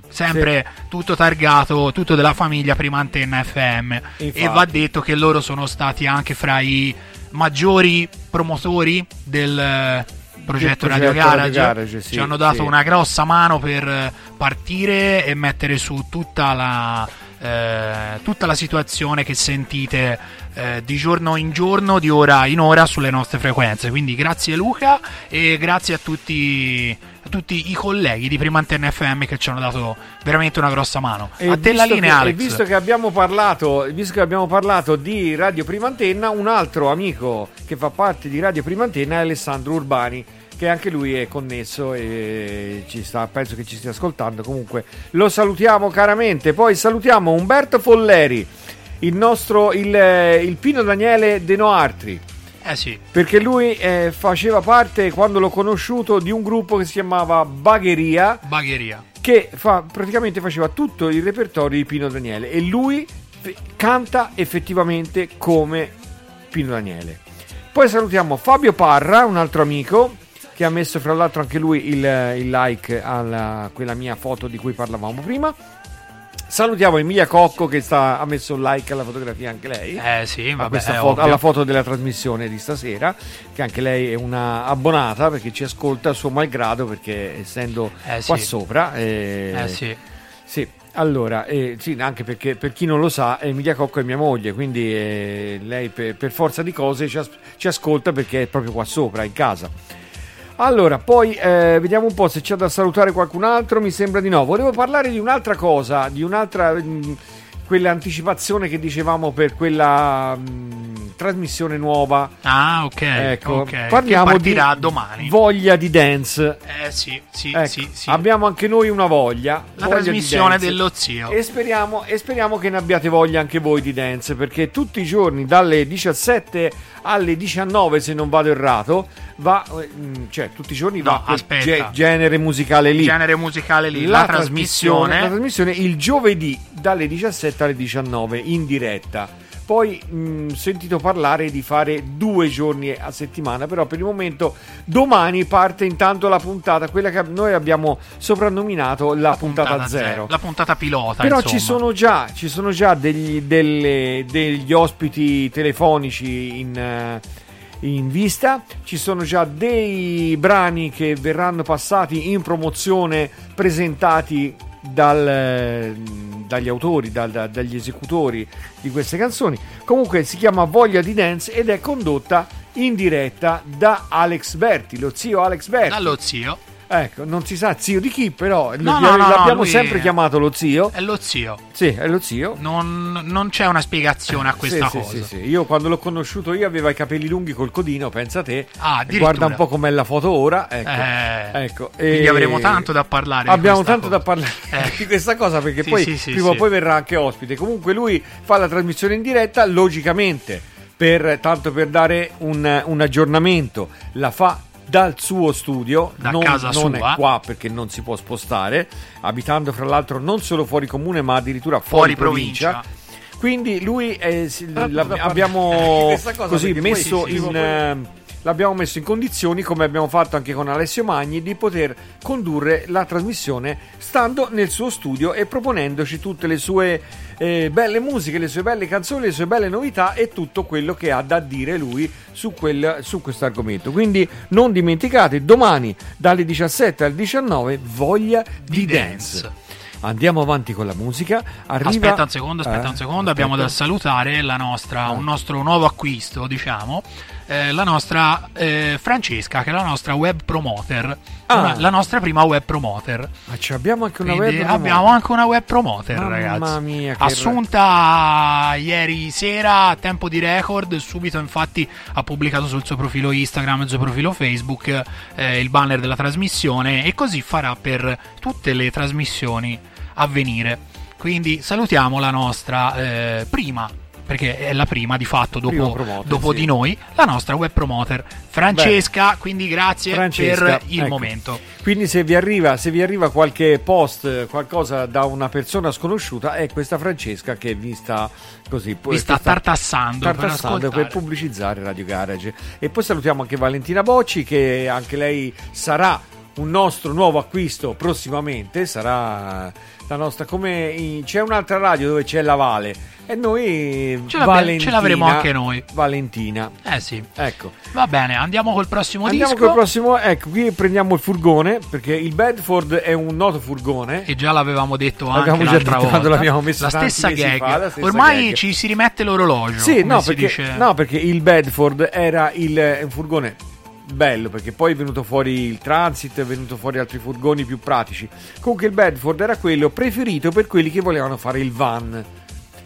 Tutto targato, tutto della famiglia Prima Antenna FM. Infatti. E va detto che loro sono stati anche fra i maggiori promotori del progetto Radio Garage, ci hanno dato una grossa mano per partire e mettere su tutta la situazione che sentite di giorno in giorno, di ora in ora sulle nostre frequenze. Quindi grazie Luca e grazie a tutti i colleghi di Prima Antenna FM che ci hanno dato veramente una grossa mano. E a te la linea, Alex. Visto che abbiamo parlato di Radio Prima Antenna, un altro amico che fa parte di Radio Prima Antenna è Alessandro Urbani, che anche lui è connesso e penso che ci stia ascoltando. Comunque lo salutiamo caramente. Poi salutiamo Umberto Folleri, il Pino Daniele De Noartri. Sì. Perché lui faceva parte, quando l'ho conosciuto, di un gruppo che si chiamava Bagheria. Che praticamente faceva tutto il repertorio di Pino Daniele e lui canta effettivamente come Pino Daniele. Poi salutiamo Fabio Parra, un altro amico che ha messo fra l'altro anche lui il like a quella mia foto di cui parlavamo prima. Salutiamo Emilia Cocco che ha messo un like alla fotografia anche lei, alla foto della trasmissione di stasera, che anche lei è una abbonata perché ci ascolta a suo malgrado, perché essendo qua sopra anche perché per chi non lo sa Emilia Cocco è mia moglie, quindi lei per forza di cose ci ascolta perché è proprio qua sopra in casa. Allora, poi vediamo un po' se c'è da salutare qualcun altro. Mi sembra di no. Volevo parlare di un'altra cosa, di un'altra quella anticipazione che dicevamo per quella trasmissione nuova. Ah, ok. Ecco, okay. Parliamo che partirà domani. Voglia di Dance. Sì. Abbiamo anche noi una voglia. La voglia trasmissione dello zio. E speriamo che ne abbiate voglia anche voi di dance, perché tutti i giorni dalle 17 alle 19, se non vado errato, genere musicale lì. La trasmissione il giovedì dalle 17 alle 19 in diretta. Poi sentito parlare di fare 2 giorni a settimana, però per il momento domani parte intanto la puntata, quella che noi abbiamo soprannominato la puntata zero, la puntata pilota. Però insomma, ci sono già degli ospiti telefonici in vista, ci sono già dei brani che verranno passati in promozione, presentati dagli autori, dagli esecutori di queste canzoni. Comunque si chiama Voglia di Dance ed è condotta in diretta da Alex Berti, lo zio Alex Berti. Dallo zio. Ecco, non si sa zio di chi, però l'abbiamo sempre chiamato lo zio. È lo zio. Sì, è lo zio. Non c'è una spiegazione a questa cosa. Sì. Io quando l'ho conosciuto aveva i capelli lunghi col codino, pensa te. Ah, guarda un po' com'è la foto ora. Ecco. Quindi avremo tanto da parlare. Abbiamo tanto da parlare di questa cosa, perché poi prima o poi verrà anche ospite. Comunque lui fa la trasmissione in diretta, logicamente, tanto per dare un aggiornamento, la fa dal suo studio, da casa sua. È qua perché non si può spostare, abitando fra l'altro non solo fuori comune ma addirittura fuori provincia. Quindi lui l'abbiamo messo in condizioni, come abbiamo fatto anche con Alessio Magni, di poter condurre la trasmissione stando nel suo studio e proponendoci tutte le sue belle musiche, le sue belle canzoni, le sue belle novità e tutto quello che ha da dire lui su questo argomento. Quindi non dimenticate, domani dalle 17 alle 19 Voglia di Dance. Andiamo avanti con la musica. Aspetta un secondo. Abbiamo da salutare un nostro nuovo acquisto, diciamo. La nostra Francesca, che è la nostra web promoter, la nostra prima web promoter. Ma abbiamo anche una web promoter, mamma ragazzi. Mamma mia, assunta ieri sera a tempo di record. Subito infatti ha pubblicato sul suo profilo Instagram e sul suo profilo Facebook il banner della trasmissione, e così farà per tutte le trasmissioni a venire. Quindi salutiamo la nostra prima, perché è la prima di fatto dopo di noi, la nostra web promoter Francesca. Bene. Quindi grazie Francesca, per il momento. Quindi se vi arriva qualche post, qualcosa da una persona sconosciuta, è questa Francesca che vi sta così tartassando per pubblicizzare Radio Garage. E poi salutiamo anche Valentina Bocci, che anche lei sarà un nostro nuovo acquisto prossimamente, sarà la nostra, come c'è un'altra radio dove c'è la Vale e noi ce l'avremo anche noi Valentina. Ecco, va bene, andiamo col prossimo disco. Ecco, qui prendiamo il furgone, perché il Bedford è un noto furgone e già l'avevamo detto anche l'altra volta, l'abbiamo messo la stessa gag fa, la stessa ormai gag. Ci si rimette l'orologio, perché il Bedford era un furgone bello, perché poi è venuto fuori il Transit, è venuto fuori altri furgoni più pratici. Comunque il Bedford era quello preferito per quelli che volevano fare il van,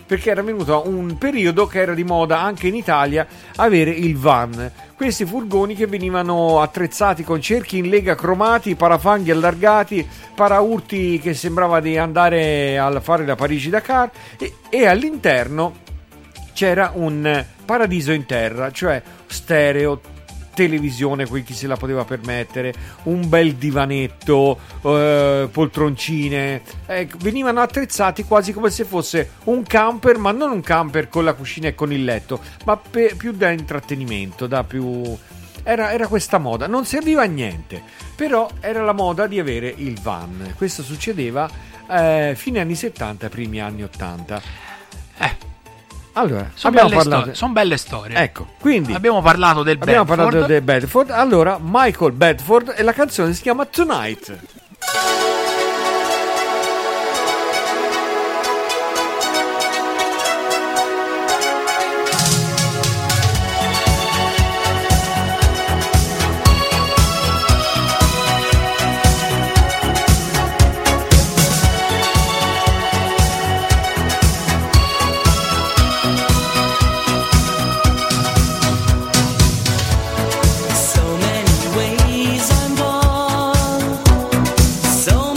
perché era venuto un periodo che era di moda anche in Italia avere il van, questi furgoni che venivano attrezzati con cerchi in lega cromati, parafanghi allargati, paraurti che sembrava di andare a fare da Parigi-Dakar, e all'interno c'era un paradiso in terra, cioè stereo, televisione, quel chi se la poteva permettere, un bel divanetto, poltroncine, venivano attrezzati quasi come se fosse un camper, ma non un camper con la cucina e con il letto, ma più da intrattenimento, era questa moda, non serviva a niente, però era la moda di avere il van. Questo succedeva fine anni 70, primi anni 80. Allora, sono belle storie. Ecco, quindi abbiamo parlato del Bedford. Allora, Michael Bedford, e la canzone si chiama Tonight. So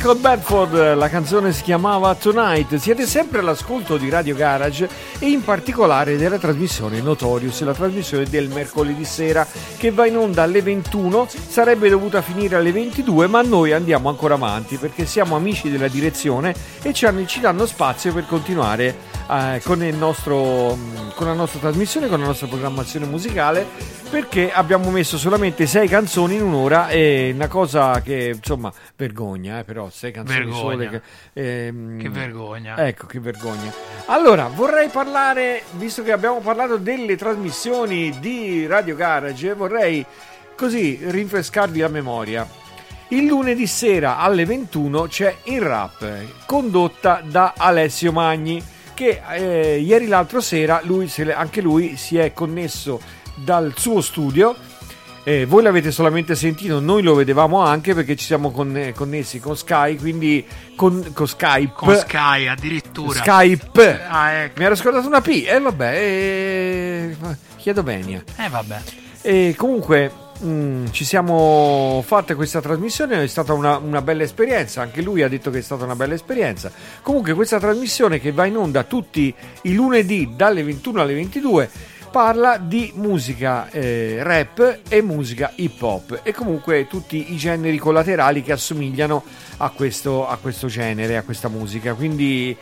Michael Bedford, la canzone si chiamava Tonight. Siete sempre all'ascolto di Radio Garage e in particolare della trasmissione Notorious, la trasmissione del mercoledì sera che va in onda alle 21, sarebbe dovuta finire alle 22, ma noi andiamo ancora avanti perché siamo amici della direzione e ci danno spazio per continuare con la nostra trasmissione, con la nostra programmazione musicale, perché abbiamo messo solamente 6 canzoni in un'ora. È una cosa che, insomma, vergogna, però 6 canzoni vergogna. Sole che vergogna, ecco, che vergogna. Allora vorrei parlare, visto che abbiamo parlato delle trasmissioni di Radio Garage, vorrei così rinfrescarvi la memoria. Il lunedì sera alle 21 c'è Il Rap, condotta da Alessio Magni, che ieri l'altro sera anche lui si è connesso dal suo studio. Voi l'avete solamente sentito, noi lo vedevamo anche perché ci siamo connessi con Sky, quindi con Skype. Con Sky addirittura. Skype. Ah, ecco. Mi era scordato una P. Chiedo bene. Vabbè. Comunque ci siamo fatte questa trasmissione, è stata una bella esperienza. Anche lui ha detto che è stata una bella esperienza. Comunque questa trasmissione che va in onda tutti i lunedì dalle 21 alle 22 parla di musica rap e musica hip hop e comunque tutti i generi collaterali che assomigliano a questo genere, a questa musica. Quindi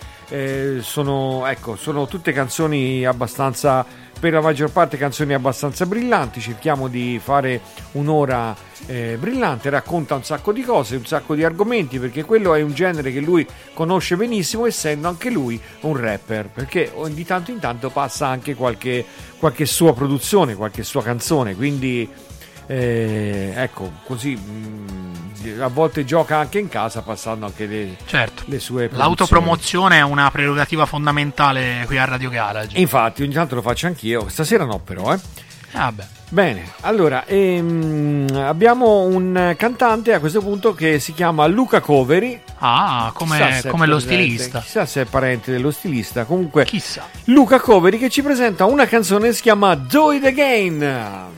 sono tutte canzoni abbastanza, per la maggior parte canzoni abbastanza brillanti. Cerchiamo di fare un'ora brillante, racconta un sacco di cose, un sacco di argomenti, perché quello è un genere che lui conosce benissimo, essendo anche lui un rapper, perché di tanto in tanto passa anche qualche sua produzione, qualche sua canzone, quindi a volte gioca anche in casa passando anche le sue produzioni. L'autopromozione è una prerogativa fondamentale qui a Radio Garage. Infatti ogni tanto lo faccio anch'io, stasera no però vabbè. Bene, allora abbiamo un cantante a questo punto che si chiama Luca Coveri. Come lo stilista. Chissà se è parente dello stilista. Comunque chissà. Luca Coveri che ci presenta una canzone che si chiama Do It Again.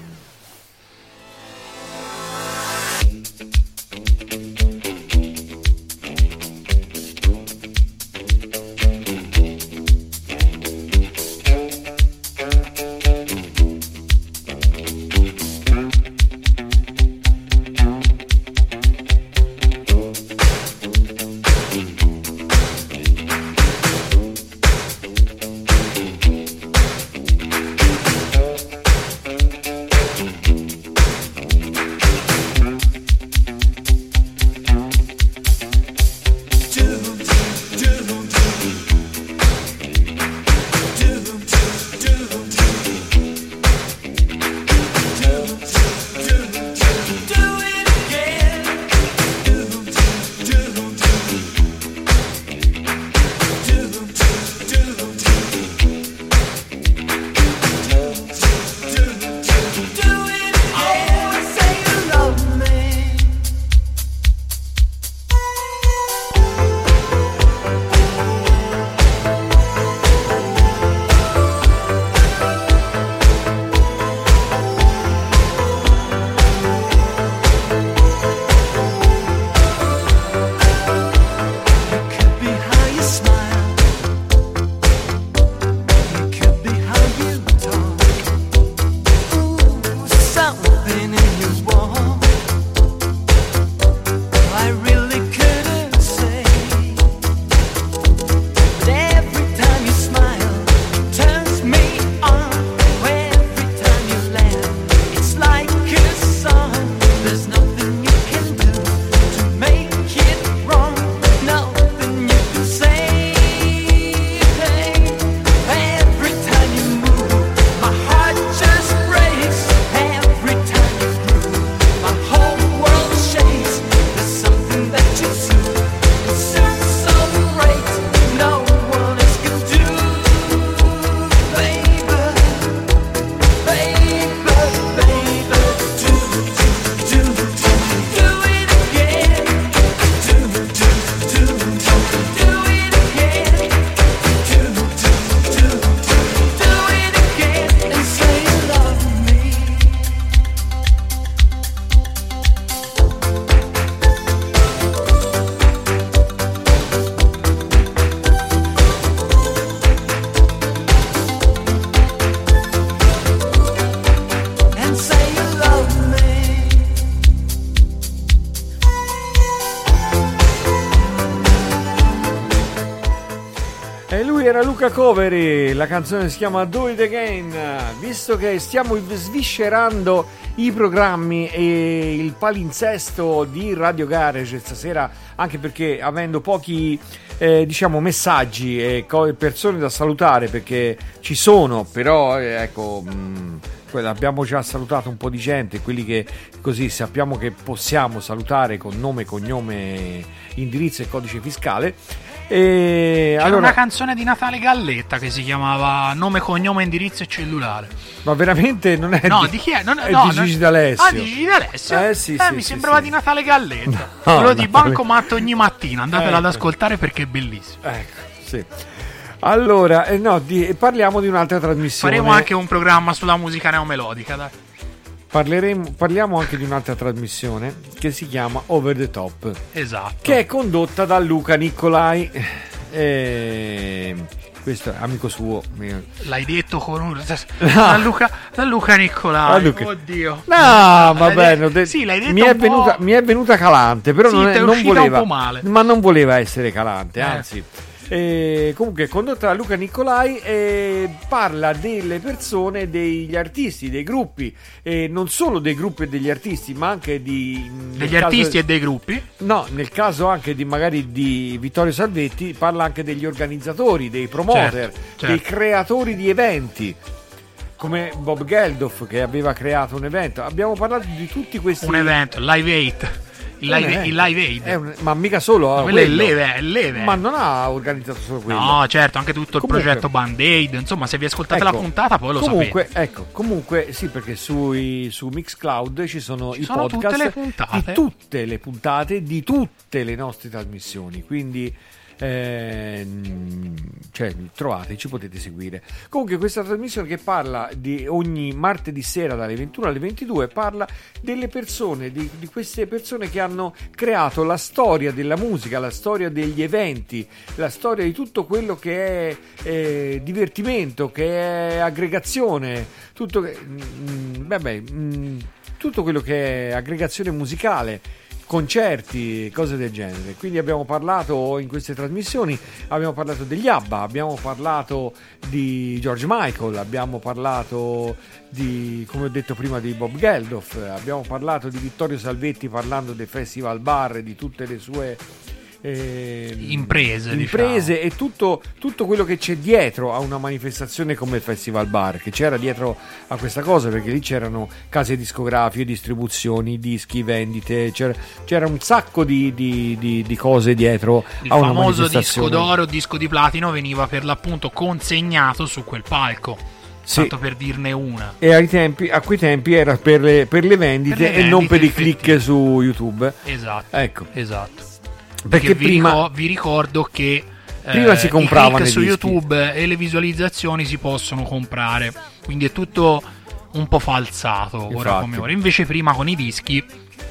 era Luca Coveri, la canzone si chiama Do It Again. Visto che stiamo sviscerando i programmi e il palinsesto di Radio Garage stasera, anche perché avendo pochi messaggi e persone da salutare, perché ci sono, però abbiamo già salutato un po' di gente, quelli che così sappiamo che possiamo salutare con nome, cognome, indirizzo e codice fiscale. E c'era allora una canzone di Natale Galletta che si chiamava Nome, cognome, indirizzo e cellulare. Ma veramente non è? No, di chi è? No, Gigi D'Alessio. Ah, di Gigi D'Alessio? Sembrava di Natale Galletta. Quello di Banco Matto ogni mattina. Andatela ad ascoltare perché è bellissimo. Ecco, sì. Allora, parliamo di un'altra trasmissione. Faremo anche un programma sulla musica neomelodica, dai. Parliamo anche di un'altra trasmissione che si chiama Over the Top. Esatto. Che è condotta da Luca Niccolai. Questo è amico suo. L'hai detto con uno. Da Luca Niccolai. Oddio. No, va bene. Sì, l'hai detto. Mi è venuta calante, però sì, non voleva. Un po' male. Ma non voleva essere calante, anzi. Comunque condotta da Luca Niccolai, parla delle persone, degli artisti, dei gruppi, non solo dei gruppi e degli artisti, ma anche degli artisti e dei gruppi. No, nel caso anche di Vittorio Salvetti, parla anche degli organizzatori, dei promoter, certo. Dei creatori di eventi, come Bob Geldof che aveva creato un evento. Abbiamo parlato di tutti questi. Un evento, Live 8. Il Live Aid ma mica solo leve. Ma non ha organizzato solo quello. No, certo, anche tutto comunque, il progetto Band Aid. Insomma, se vi ascoltate la puntata poi lo sapete. Comunque sì, perché su Mixcloud ci sono podcast di tutte le puntate di tutte le nostre trasmissioni. Quindi trovate, ci potete seguire. Comunque questa trasmissione che parla di ogni martedì sera dalle 21 alle 22 parla delle persone, di queste persone che hanno creato la storia della musica, la storia degli eventi, la storia di tutto quello che è divertimento, che è aggregazione, tutto quello che è aggregazione musicale, concerti, cose del genere. Quindi abbiamo parlato in queste trasmissioni, abbiamo parlato degli ABBA, abbiamo parlato di George Michael, abbiamo parlato di, come ho detto prima, di Bob Geldof, abbiamo parlato di Vittorio Salvetti parlando del Festival Bar e di tutte le sue imprese diciamo. E tutto quello che c'è dietro a una manifestazione come il Festival Bar, che c'era dietro a questa cosa, perché lì c'erano case discografiche, distribuzioni, dischi, vendite, c'era un sacco di cose dietro a una manifestazione. Il famoso disco d'oro, disco di platino veniva per l'appunto consegnato su quel palco. Sì. Tanto per dirne una. E a quei tempi era per le vendite e non per i click su YouTube. Esatto. Esatto. Perché vi ricordo che prima si compravano i click su YouTube e le visualizzazioni si possono comprare, quindi è tutto un po' falsato. Infatti. Ora come ora, invece prima con i dischi,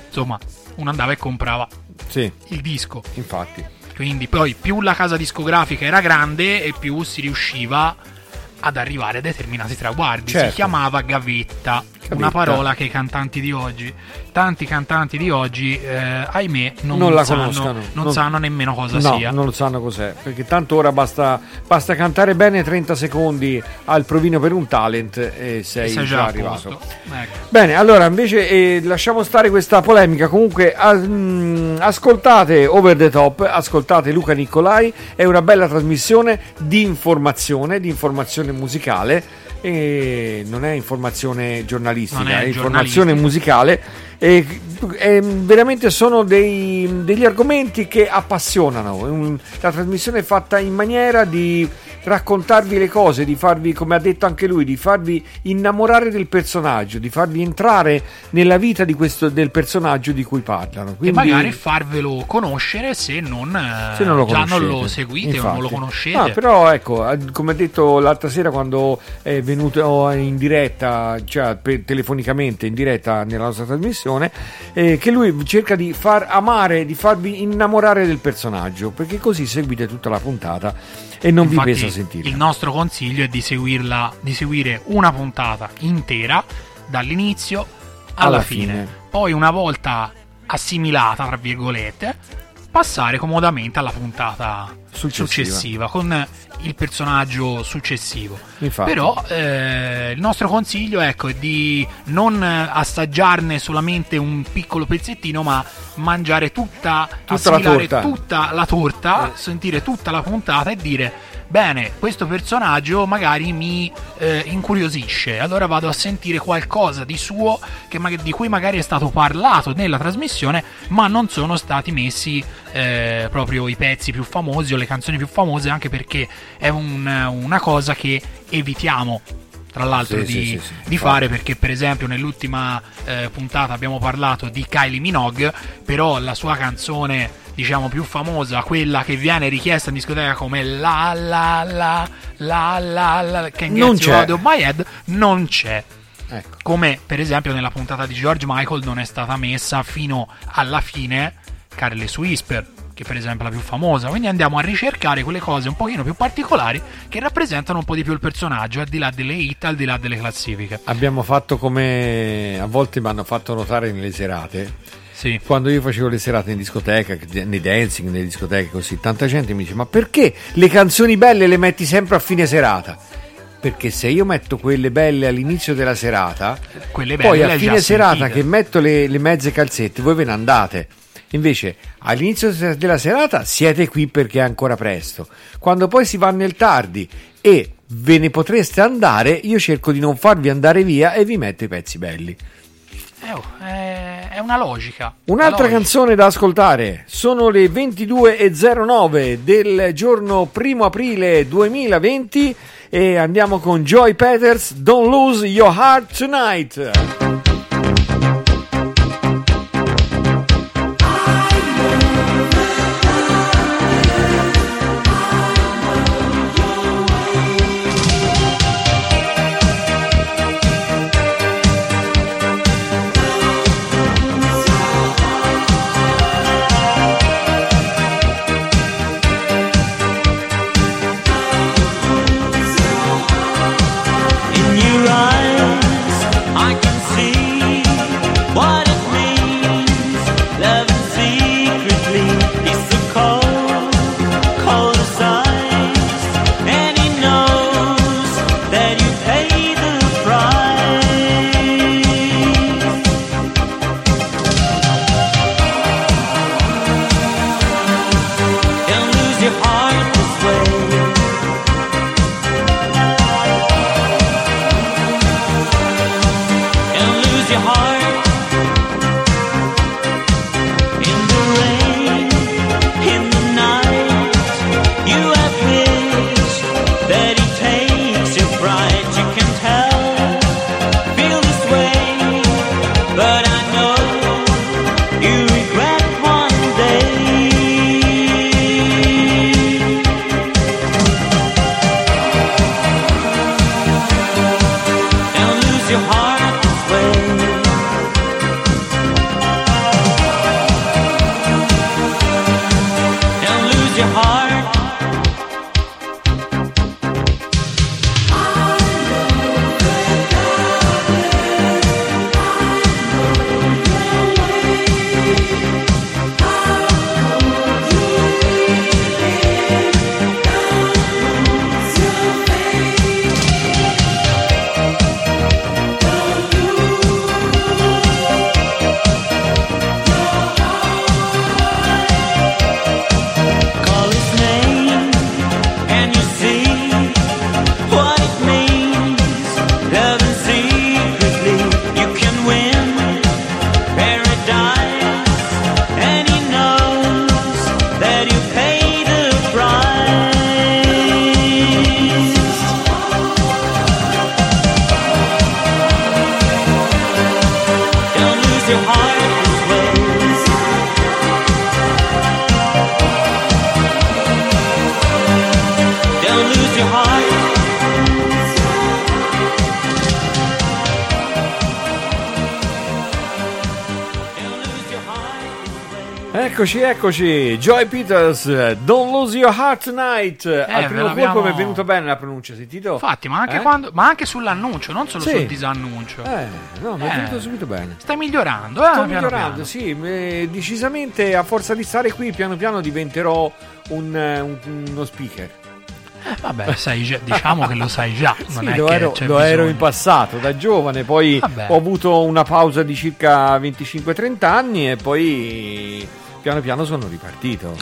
insomma, uno andava e comprava il disco. Infatti. Quindi poi più la casa discografica era grande e più si riusciva ad arrivare a determinati traguardi. Certo. Si chiamava gavetta, una parola che tanti cantanti di oggi ahimè non la conoscono, non sanno nemmeno cosa sia. Non lo sanno cos'è, perché tanto ora basta cantare bene 30 secondi al provino per un talent e sei già arrivato. Ecco. Bene, allora invece lasciamo stare questa polemica. Comunque ascoltate Over the Top, ascoltate Luca Niccolai, è una bella trasmissione di informazione musicale. E non è informazione giornalistica, è informazione musicale e veramente sono degli argomenti che appassionano. La trasmissione è fatta in maniera di raccontarvi le cose, di farvi, come ha detto anche lui, di farvi innamorare del personaggio, di farvi entrare nella vita di del personaggio di cui parlano. Quindi, e magari farvelo conoscere se non lo già conoscete. Non lo seguite. Infatti. O non lo conoscete. Però come ha detto l'altra sera quando è venuto in diretta, cioè telefonicamente in diretta nella nostra trasmissione, che lui cerca di far amare, di farvi innamorare del personaggio, perché così seguite tutta la puntata e non vi pesa sentire. Il nostro consiglio è di seguire una puntata intera dall'inizio alla fine. Poi una volta assimilata, tra virgolette, passare comodamente alla puntata successiva con il personaggio successivo. Infatti. Però il nostro consiglio, ecco, è di non assaggiarne solamente un piccolo pezzettino, ma mangiare tutta la torta, sentire tutta la puntata e dire: bene, questo personaggio magari mi incuriosisce, allora vado a sentire qualcosa di suo che di cui magari è stato parlato nella trasmissione, ma non sono stati messi proprio i pezzi più famosi o le canzoni più famose, anche perché è una cosa che evitiamo, tra l'altro, di fare, perché per esempio nell'ultima puntata abbiamo parlato di Kylie Minogue, però la sua canzone, diciamo, più famosa, quella che viene richiesta in discoteca come la la la la la la Can't Get You Out of My Head, non c'è, ecco. Come per esempio nella puntata di George Michael non è stata messa fino alla fine Careless Whisper, che per esempio è la più famosa. Quindi andiamo a ricercare quelle cose un pochino più particolari che rappresentano un po' di più il personaggio, al di là delle hit, al di là delle classifiche. Abbiamo fatto come a volte mi hanno fatto notare nelle serate. Sì. Quando io facevo le serate in discoteca, nei dancing, nelle discoteche, così, tanta gente mi dice: ma perché le canzoni belle le metti sempre a fine serata? Perché se io metto quelle belle all'inizio della serata, quelle belle poi a fine serata sentite. Che metto le mezze calzette, voi ve ne andate. Invece all'inizio della serata siete qui perché è ancora presto. Quando poi si va nel tardi e ve ne potreste andare, io cerco di non farvi andare via e vi metto i pezzi belli. È una logica. Un'altra canzone da ascoltare. Sono le 22:09 del giorno 1° aprile 2020 e andiamo con Joy Peters, Don't Lose Your Heart Tonight. Eccoci, Joy Peters, Don't Lose Your Heart Tonight. Al primo colpo mi è venuta bene la pronuncia, sentito? Infatti, ma anche quando, ma anche sull'annuncio, non solo sul disannuncio. No, mi è venuto subito bene. Stai migliorando, sto migliorando, piano. Sì, decisamente, a forza di stare qui piano piano diventerò uno speaker. Vabbè, sai già, diciamo che lo sai già. Non sì, è lo ero in passato, da giovane. Poi vabbè, ho avuto una pausa di circa 25-30 anni e poi piano piano sono ripartito.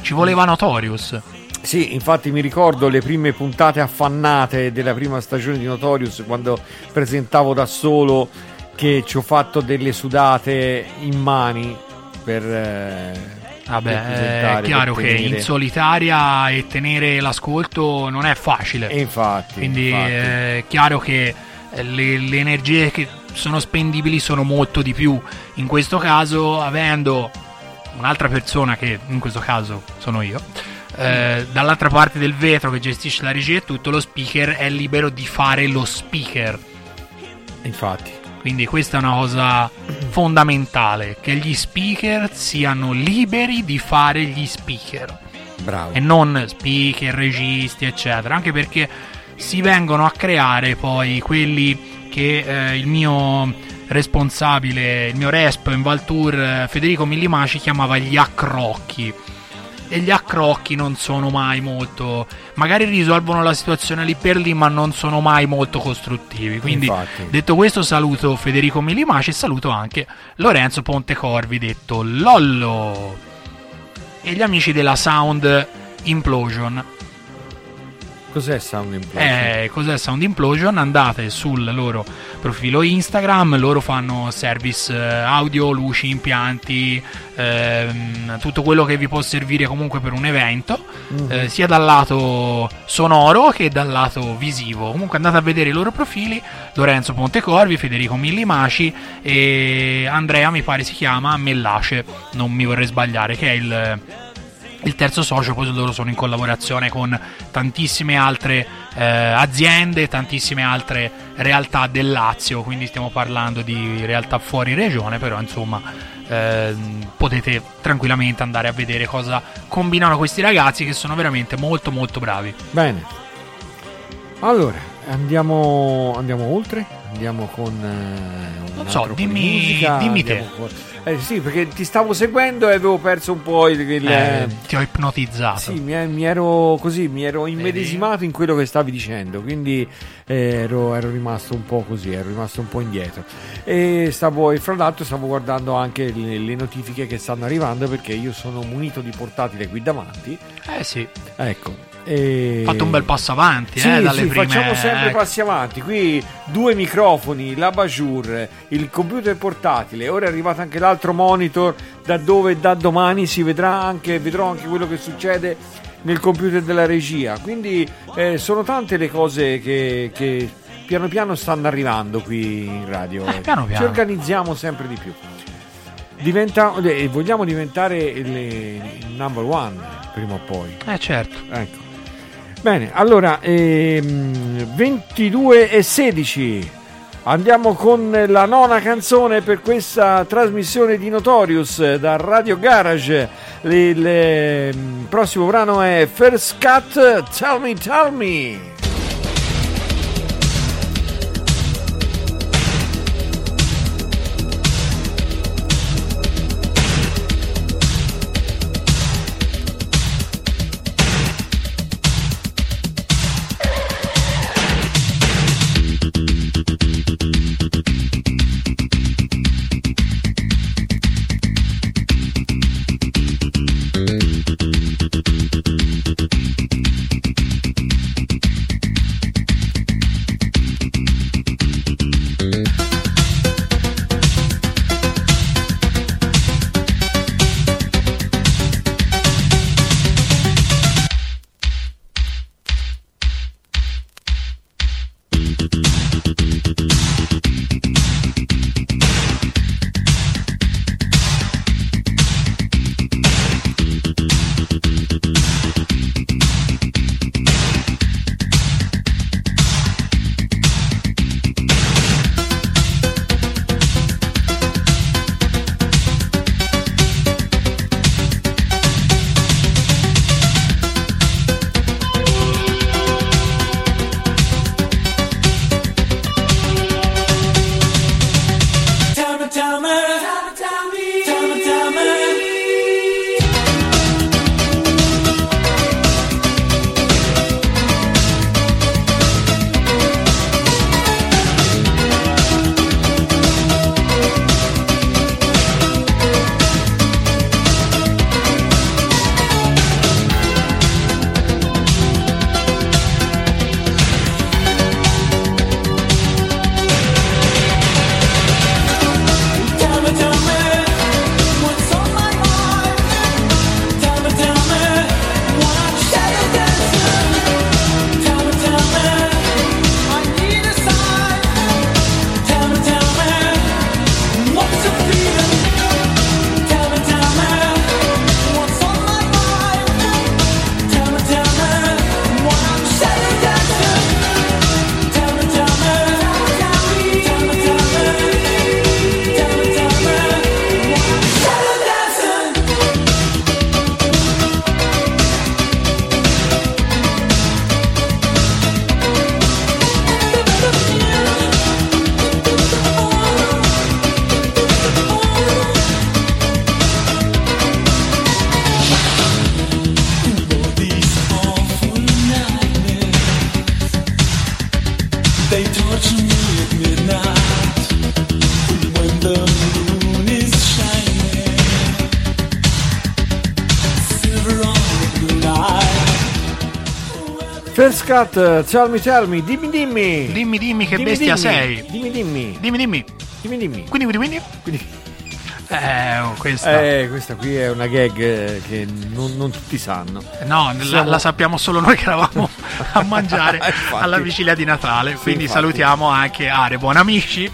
Ci voleva Notorious. Sì, infatti mi ricordo le prime puntate affannate della prima stagione di Notorious, quando presentavo da solo, che ci ho fatto delle sudate in mani per... Vabbè, è chiaro che in solitaria e tenere l'ascolto non è facile. Infatti. È chiaro che le energie che sono spendibili sono molto di più. In questo caso, avendo un'altra persona, che in questo caso sono io, dall'altra parte del vetro che gestisce la regia e tutto, lo speaker è libero di fare lo speaker. Infatti. Quindi questa è una cosa fondamentale, che gli speaker siano liberi di fare gli speaker. Bravo. E non speaker, registi, eccetera. Anche perché si vengono a creare poi quelli che il mio responsabile, il mio resp in Valtour, Federico Millimaci, chiamava gli accrocchi. E gli accrocchi non sono mai molto... magari risolvono la situazione lì per lì, ma non sono mai molto costruttivi. Quindi, infatti, detto questo, saluto Federico Millimaci e saluto anche Lorenzo Pontecorvi, detto Lollo, e gli amici della Sound Implosion. Cos'è Sound Implosion? Cos'è Sound Implosion? Andate sul loro profilo Instagram, loro fanno service audio, luci, impianti, tutto quello che vi può servire comunque per un evento, sia dal lato sonoro che dal lato visivo. Comunque andate a vedere i loro profili, Lorenzo Pontecorvi, Federico Millimaci e Andrea, mi pare si chiama, Mellace, non mi vorrei sbagliare, che è il terzo socio. Poi loro sono in collaborazione con tantissime altre aziende, tantissime altre realtà del Lazio, quindi stiamo parlando di realtà fuori regione, però insomma potete tranquillamente andare a vedere cosa combinano questi ragazzi, che sono veramente molto molto bravi. Bene, allora andiamo oltre, andiamo con non so, dimmi te. Sì, perché ti stavo seguendo e avevo perso un po' ti ho ipnotizzato. Sì, mi ero immedesimato in quello che stavi dicendo, quindi ero rimasto un po' così, ero rimasto un po' indietro. E fra l'altro stavo guardando anche le notifiche che stanno arrivando, perché io sono munito di portatile qui davanti. Sì. Ecco. Fatto un bel passo avanti, sì, dalle prime... facciamo sempre passi avanti. Qui 2 microfoni, l'abajur, il computer portatile. Ora è arrivato anche l'altro monitor, da dove da domani si vedrò anche quello che succede nel computer della regia. Quindi sono tante le cose che piano piano stanno arrivando qui in radio. Piano piano. Ci organizziamo sempre di più. Vogliamo diventare il number one prima o poi. Certo. Ecco. Bene, allora 22:16, andiamo con la nona canzone per questa trasmissione di Notorious da Radio Garage. Il prossimo brano è First Cut, Tell Me, Tell Me. First Cut, tell me, dimmi che dimmi, bestia dimmi, sei. Dimmi. Quindi. Questa qui è una gag che non tutti sanno. No, la sappiamo solo noi che eravamo a mangiare alla vigilia di Natale. Sì, quindi infatti. Salutiamo anche Are Buonamici,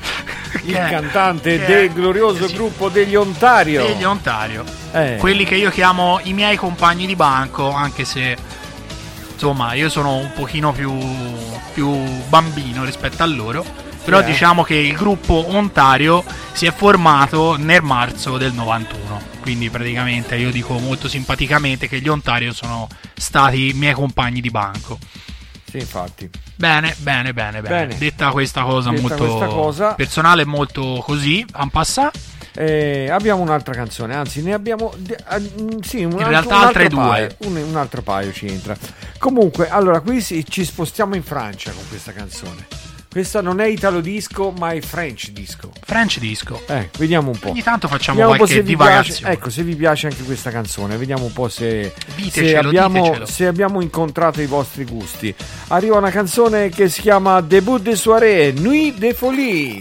il cantante del glorioso gruppo degli Ontario. Quelli che io chiamo i miei compagni di banco, anche se insomma io sono un pochino più bambino rispetto a loro, però diciamo che il gruppo Ontario si è formato nel marzo del 91, quindi praticamente io dico molto simpaticamente che gli Ontario sono stati i miei compagni di banco. Sì, infatti. Bene. Detta questa cosa personale, molto così, en passant. Abbiamo un'altra canzone, anzi ne abbiamo un altro paio ci entra. Comunque, allora qui ci spostiamo in Francia con questa canzone. Questa non è Italo Disco, ma è French Disco. Vediamo un po'. Ogni tanto facciamo qualche divagazione. Ecco, se vi piace anche questa canzone, vediamo un po' se abbiamo incontrato i vostri gusti. Arriva una canzone che si chiama Début de soirée, Nuit de folie.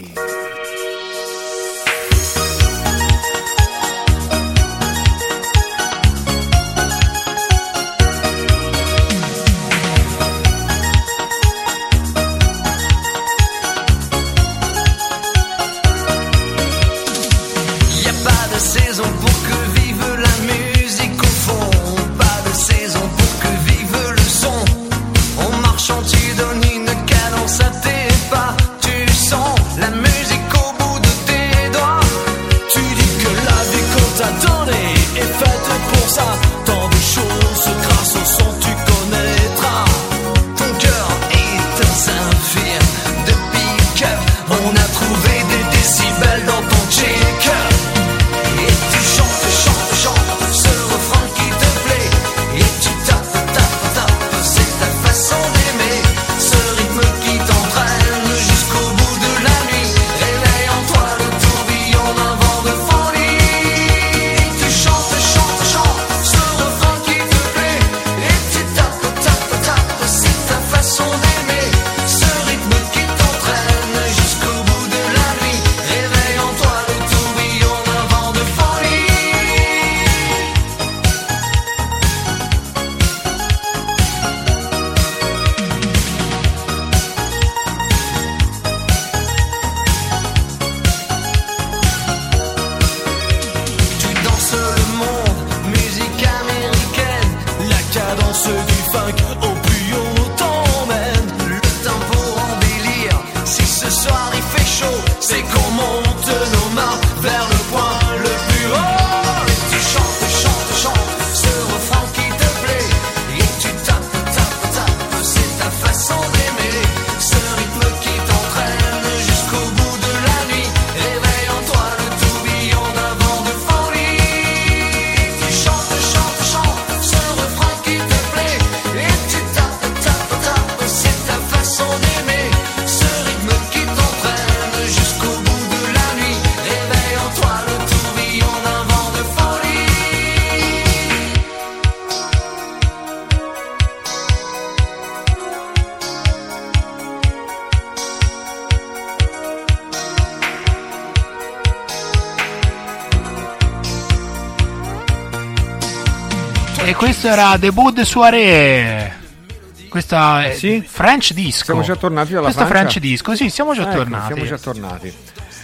Era Début de soirée, questa è French Disco. Siamo già tornati dalla Francia. French Disco, sì, siamo già tornati.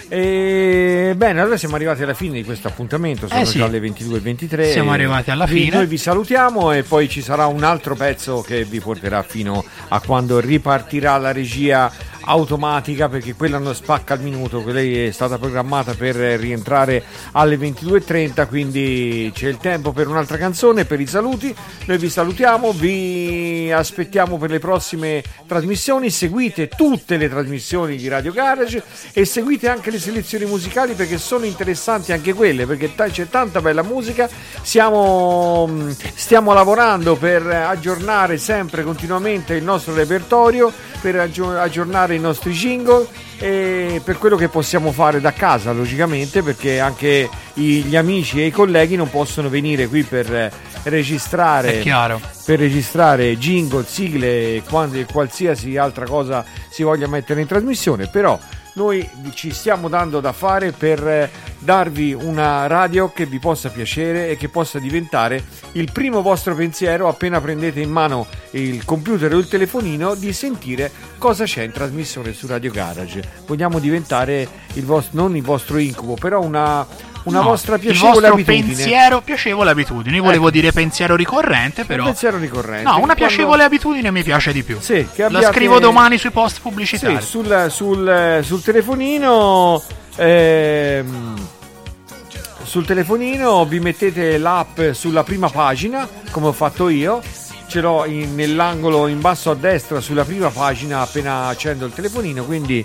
Bene, allora siamo arrivati alla fine di questo appuntamento, sono già le 22:23. Siamo arrivati alla fine. Noi vi salutiamo e poi ci sarà un altro pezzo che vi porterà fino a quando ripartirà la regia automatica, perché quella non spacca al minuto, che lei è stata programmata per rientrare alle 22:30, quindi c'è il tempo per un'altra canzone, per i saluti. Noi vi salutiamo, vi aspettiamo per le prossime trasmissioni, seguite tutte le trasmissioni di Radio Garage e seguite anche le selezioni musicali, perché sono interessanti anche quelle, perché c'è tanta bella musica. Stiamo lavorando per aggiornare sempre continuamente il nostro repertorio, per aggiornare ascoltare i nostri jingle e per quello che possiamo fare da casa, logicamente, perché anche gli amici e i colleghi non possono venire qui per registrare, jingle, sigle e qualsiasi altra cosa si voglia mettere in trasmissione. Però noi ci stiamo dando da fare per darvi una radio che vi possa piacere e che possa diventare il primo vostro pensiero appena prendete in mano il computer o il telefonino, di sentire cosa c'è in trasmissione su Radio Garage. Vogliamo diventare non il vostro incubo, però una vostra piacevole abitudine. Il vostro pensiero, piacevole abitudine. Io volevo dire pensiero ricorrente, però. Pensiero ricorrente. No, una piacevole abitudine mi piace di più. Sì, che abbiate... La scrivo domani sui post pubblicitari. Sì, sul telefonino. Sul telefonino vi mettete l'app sulla prima pagina, come ho fatto io. Ce l'ho nell'angolo in basso a destra sulla prima pagina appena accendo il telefonino, quindi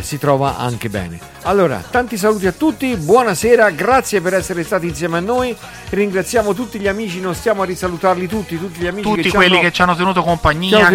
si trova anche bene. Allora, tanti saluti a tutti, buonasera, grazie per essere stati insieme a noi, ringraziamo tutti gli amici, non stiamo a risalutarli tutti gli amici, tutti quelli che ci hanno tenuto compagnia,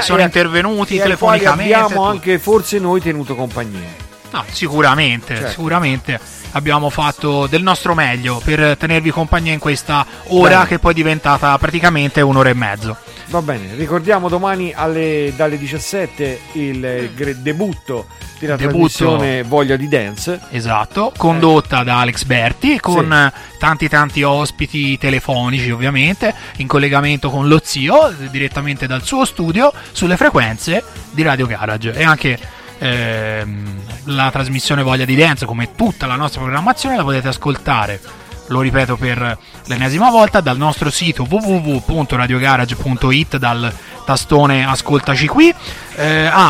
sono intervenuti telefonicamente, abbiamo anche forse noi tenuto compagnia. No, sicuramente, certo. Sicuramente abbiamo fatto del nostro meglio per tenervi compagnia in questa ora. Bene. Che poi è diventata praticamente un'ora e mezzo. Va bene, ricordiamo domani dalle 17 il debutto della trasmissione Voglia di Dance. Esatto, condotta da Alex Berti, con tanti ospiti telefonici, ovviamente, in collegamento con lo zio, direttamente dal suo studio, sulle frequenze di Radio Garage. E anche... la trasmissione Voglia di Dance, come tutta la nostra programmazione, la potete ascoltare, lo ripeto per l'ennesima volta, dal nostro sito www.radiogarage.it, dal tastone ascoltaci qui.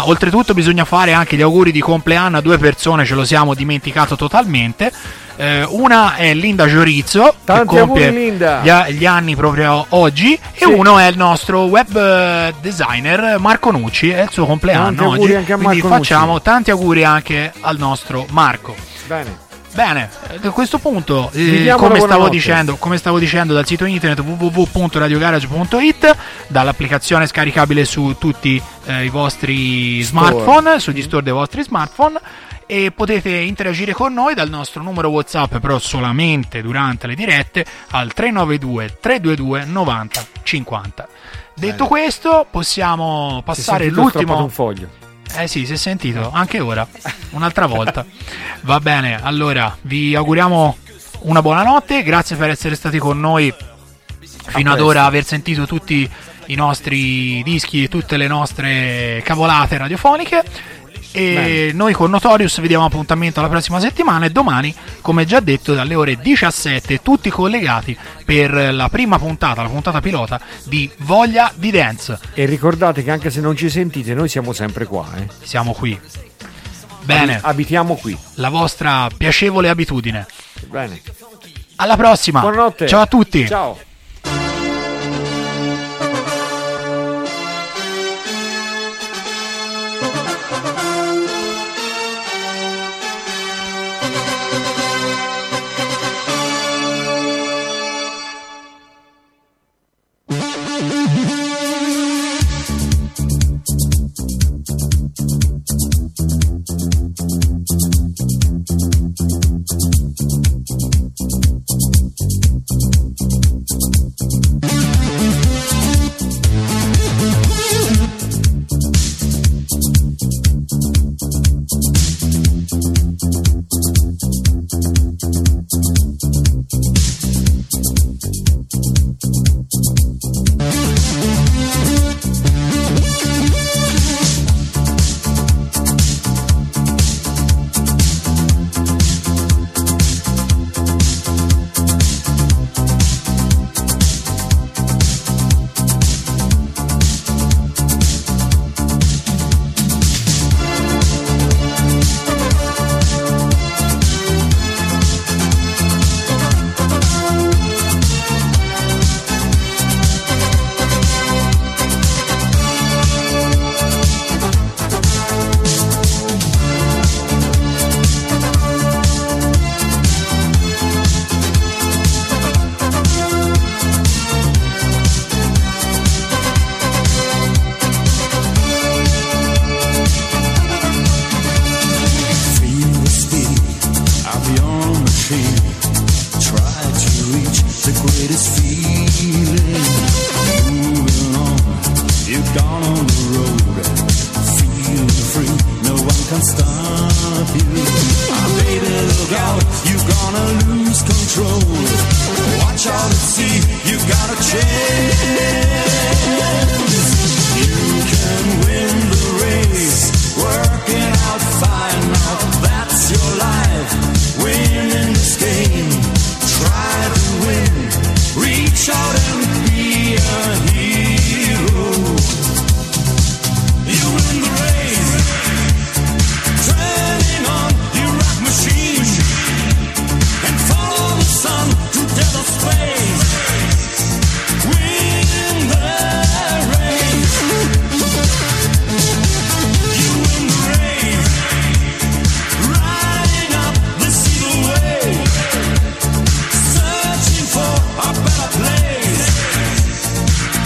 Oltretutto bisogna fare anche gli auguri di compleanno a due persone, ce lo siamo dimenticato totalmente. Una è Linda Giorizzo, tanti che compie auguri, Linda. Gli anni proprio oggi, sì. E uno è il nostro web designer Marco Nucci, è il suo compleanno oggi, anche a Marco, quindi facciamo Nucci. Tanti auguri anche al nostro Marco. Bene, a questo punto, come stavo dicendo, dal sito internet www.radiogarage.it, dall'applicazione scaricabile su tutti i vostri smartphone, sugli store dei vostri smartphone, e potete interagire con noi dal nostro numero WhatsApp, però solamente durante le dirette, al 392 322 90 50. Detto questo, possiamo passare l'ultimo foglio. Sì, si è sentito anche ora, un'altra volta. Va bene, allora vi auguriamo una buona notte, grazie per essere stati con noi fino ad ora, aver sentito tutti i nostri dischi e tutte le nostre cavolate radiofoniche. E noi con Notorious vi diamo appuntamento alla prossima settimana, e domani, come già detto, dalle ore 17 tutti collegati per la prima puntata, la puntata pilota di Voglia di Dance. E ricordate che anche se non ci sentite, noi siamo sempre qua, siamo qui. Bene, abitiamo qui, la vostra piacevole abitudine. Bene, alla prossima, buonanotte, ciao a tutti, ciao. you. Baby, look out, you're gonna lose control. Watch out and see, you've got a chance. You can win the race, working out fine. Now that's your life, winning this game. Try to win, reach out and be a hero. You win the race, turning on your rock machine, and follow the sun to devil's space. Win the race. You win the race, riding up this evil way, searching for a better place.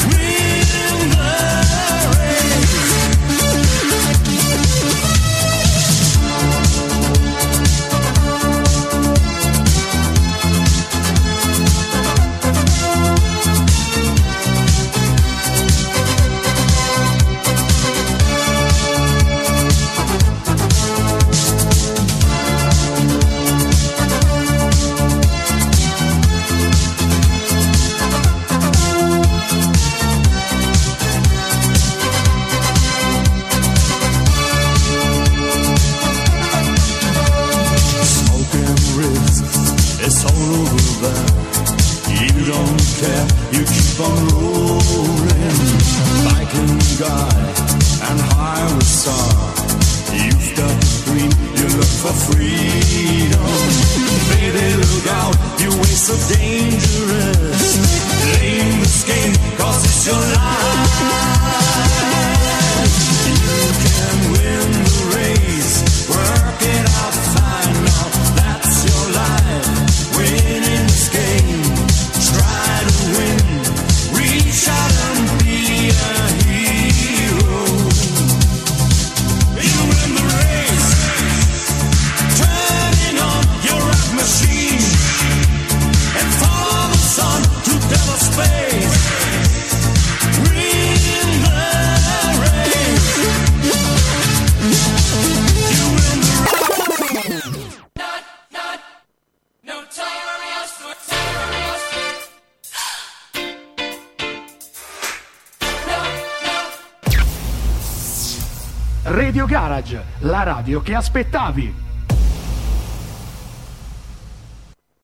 Win the race. Radio Garage, la radio che aspettavi.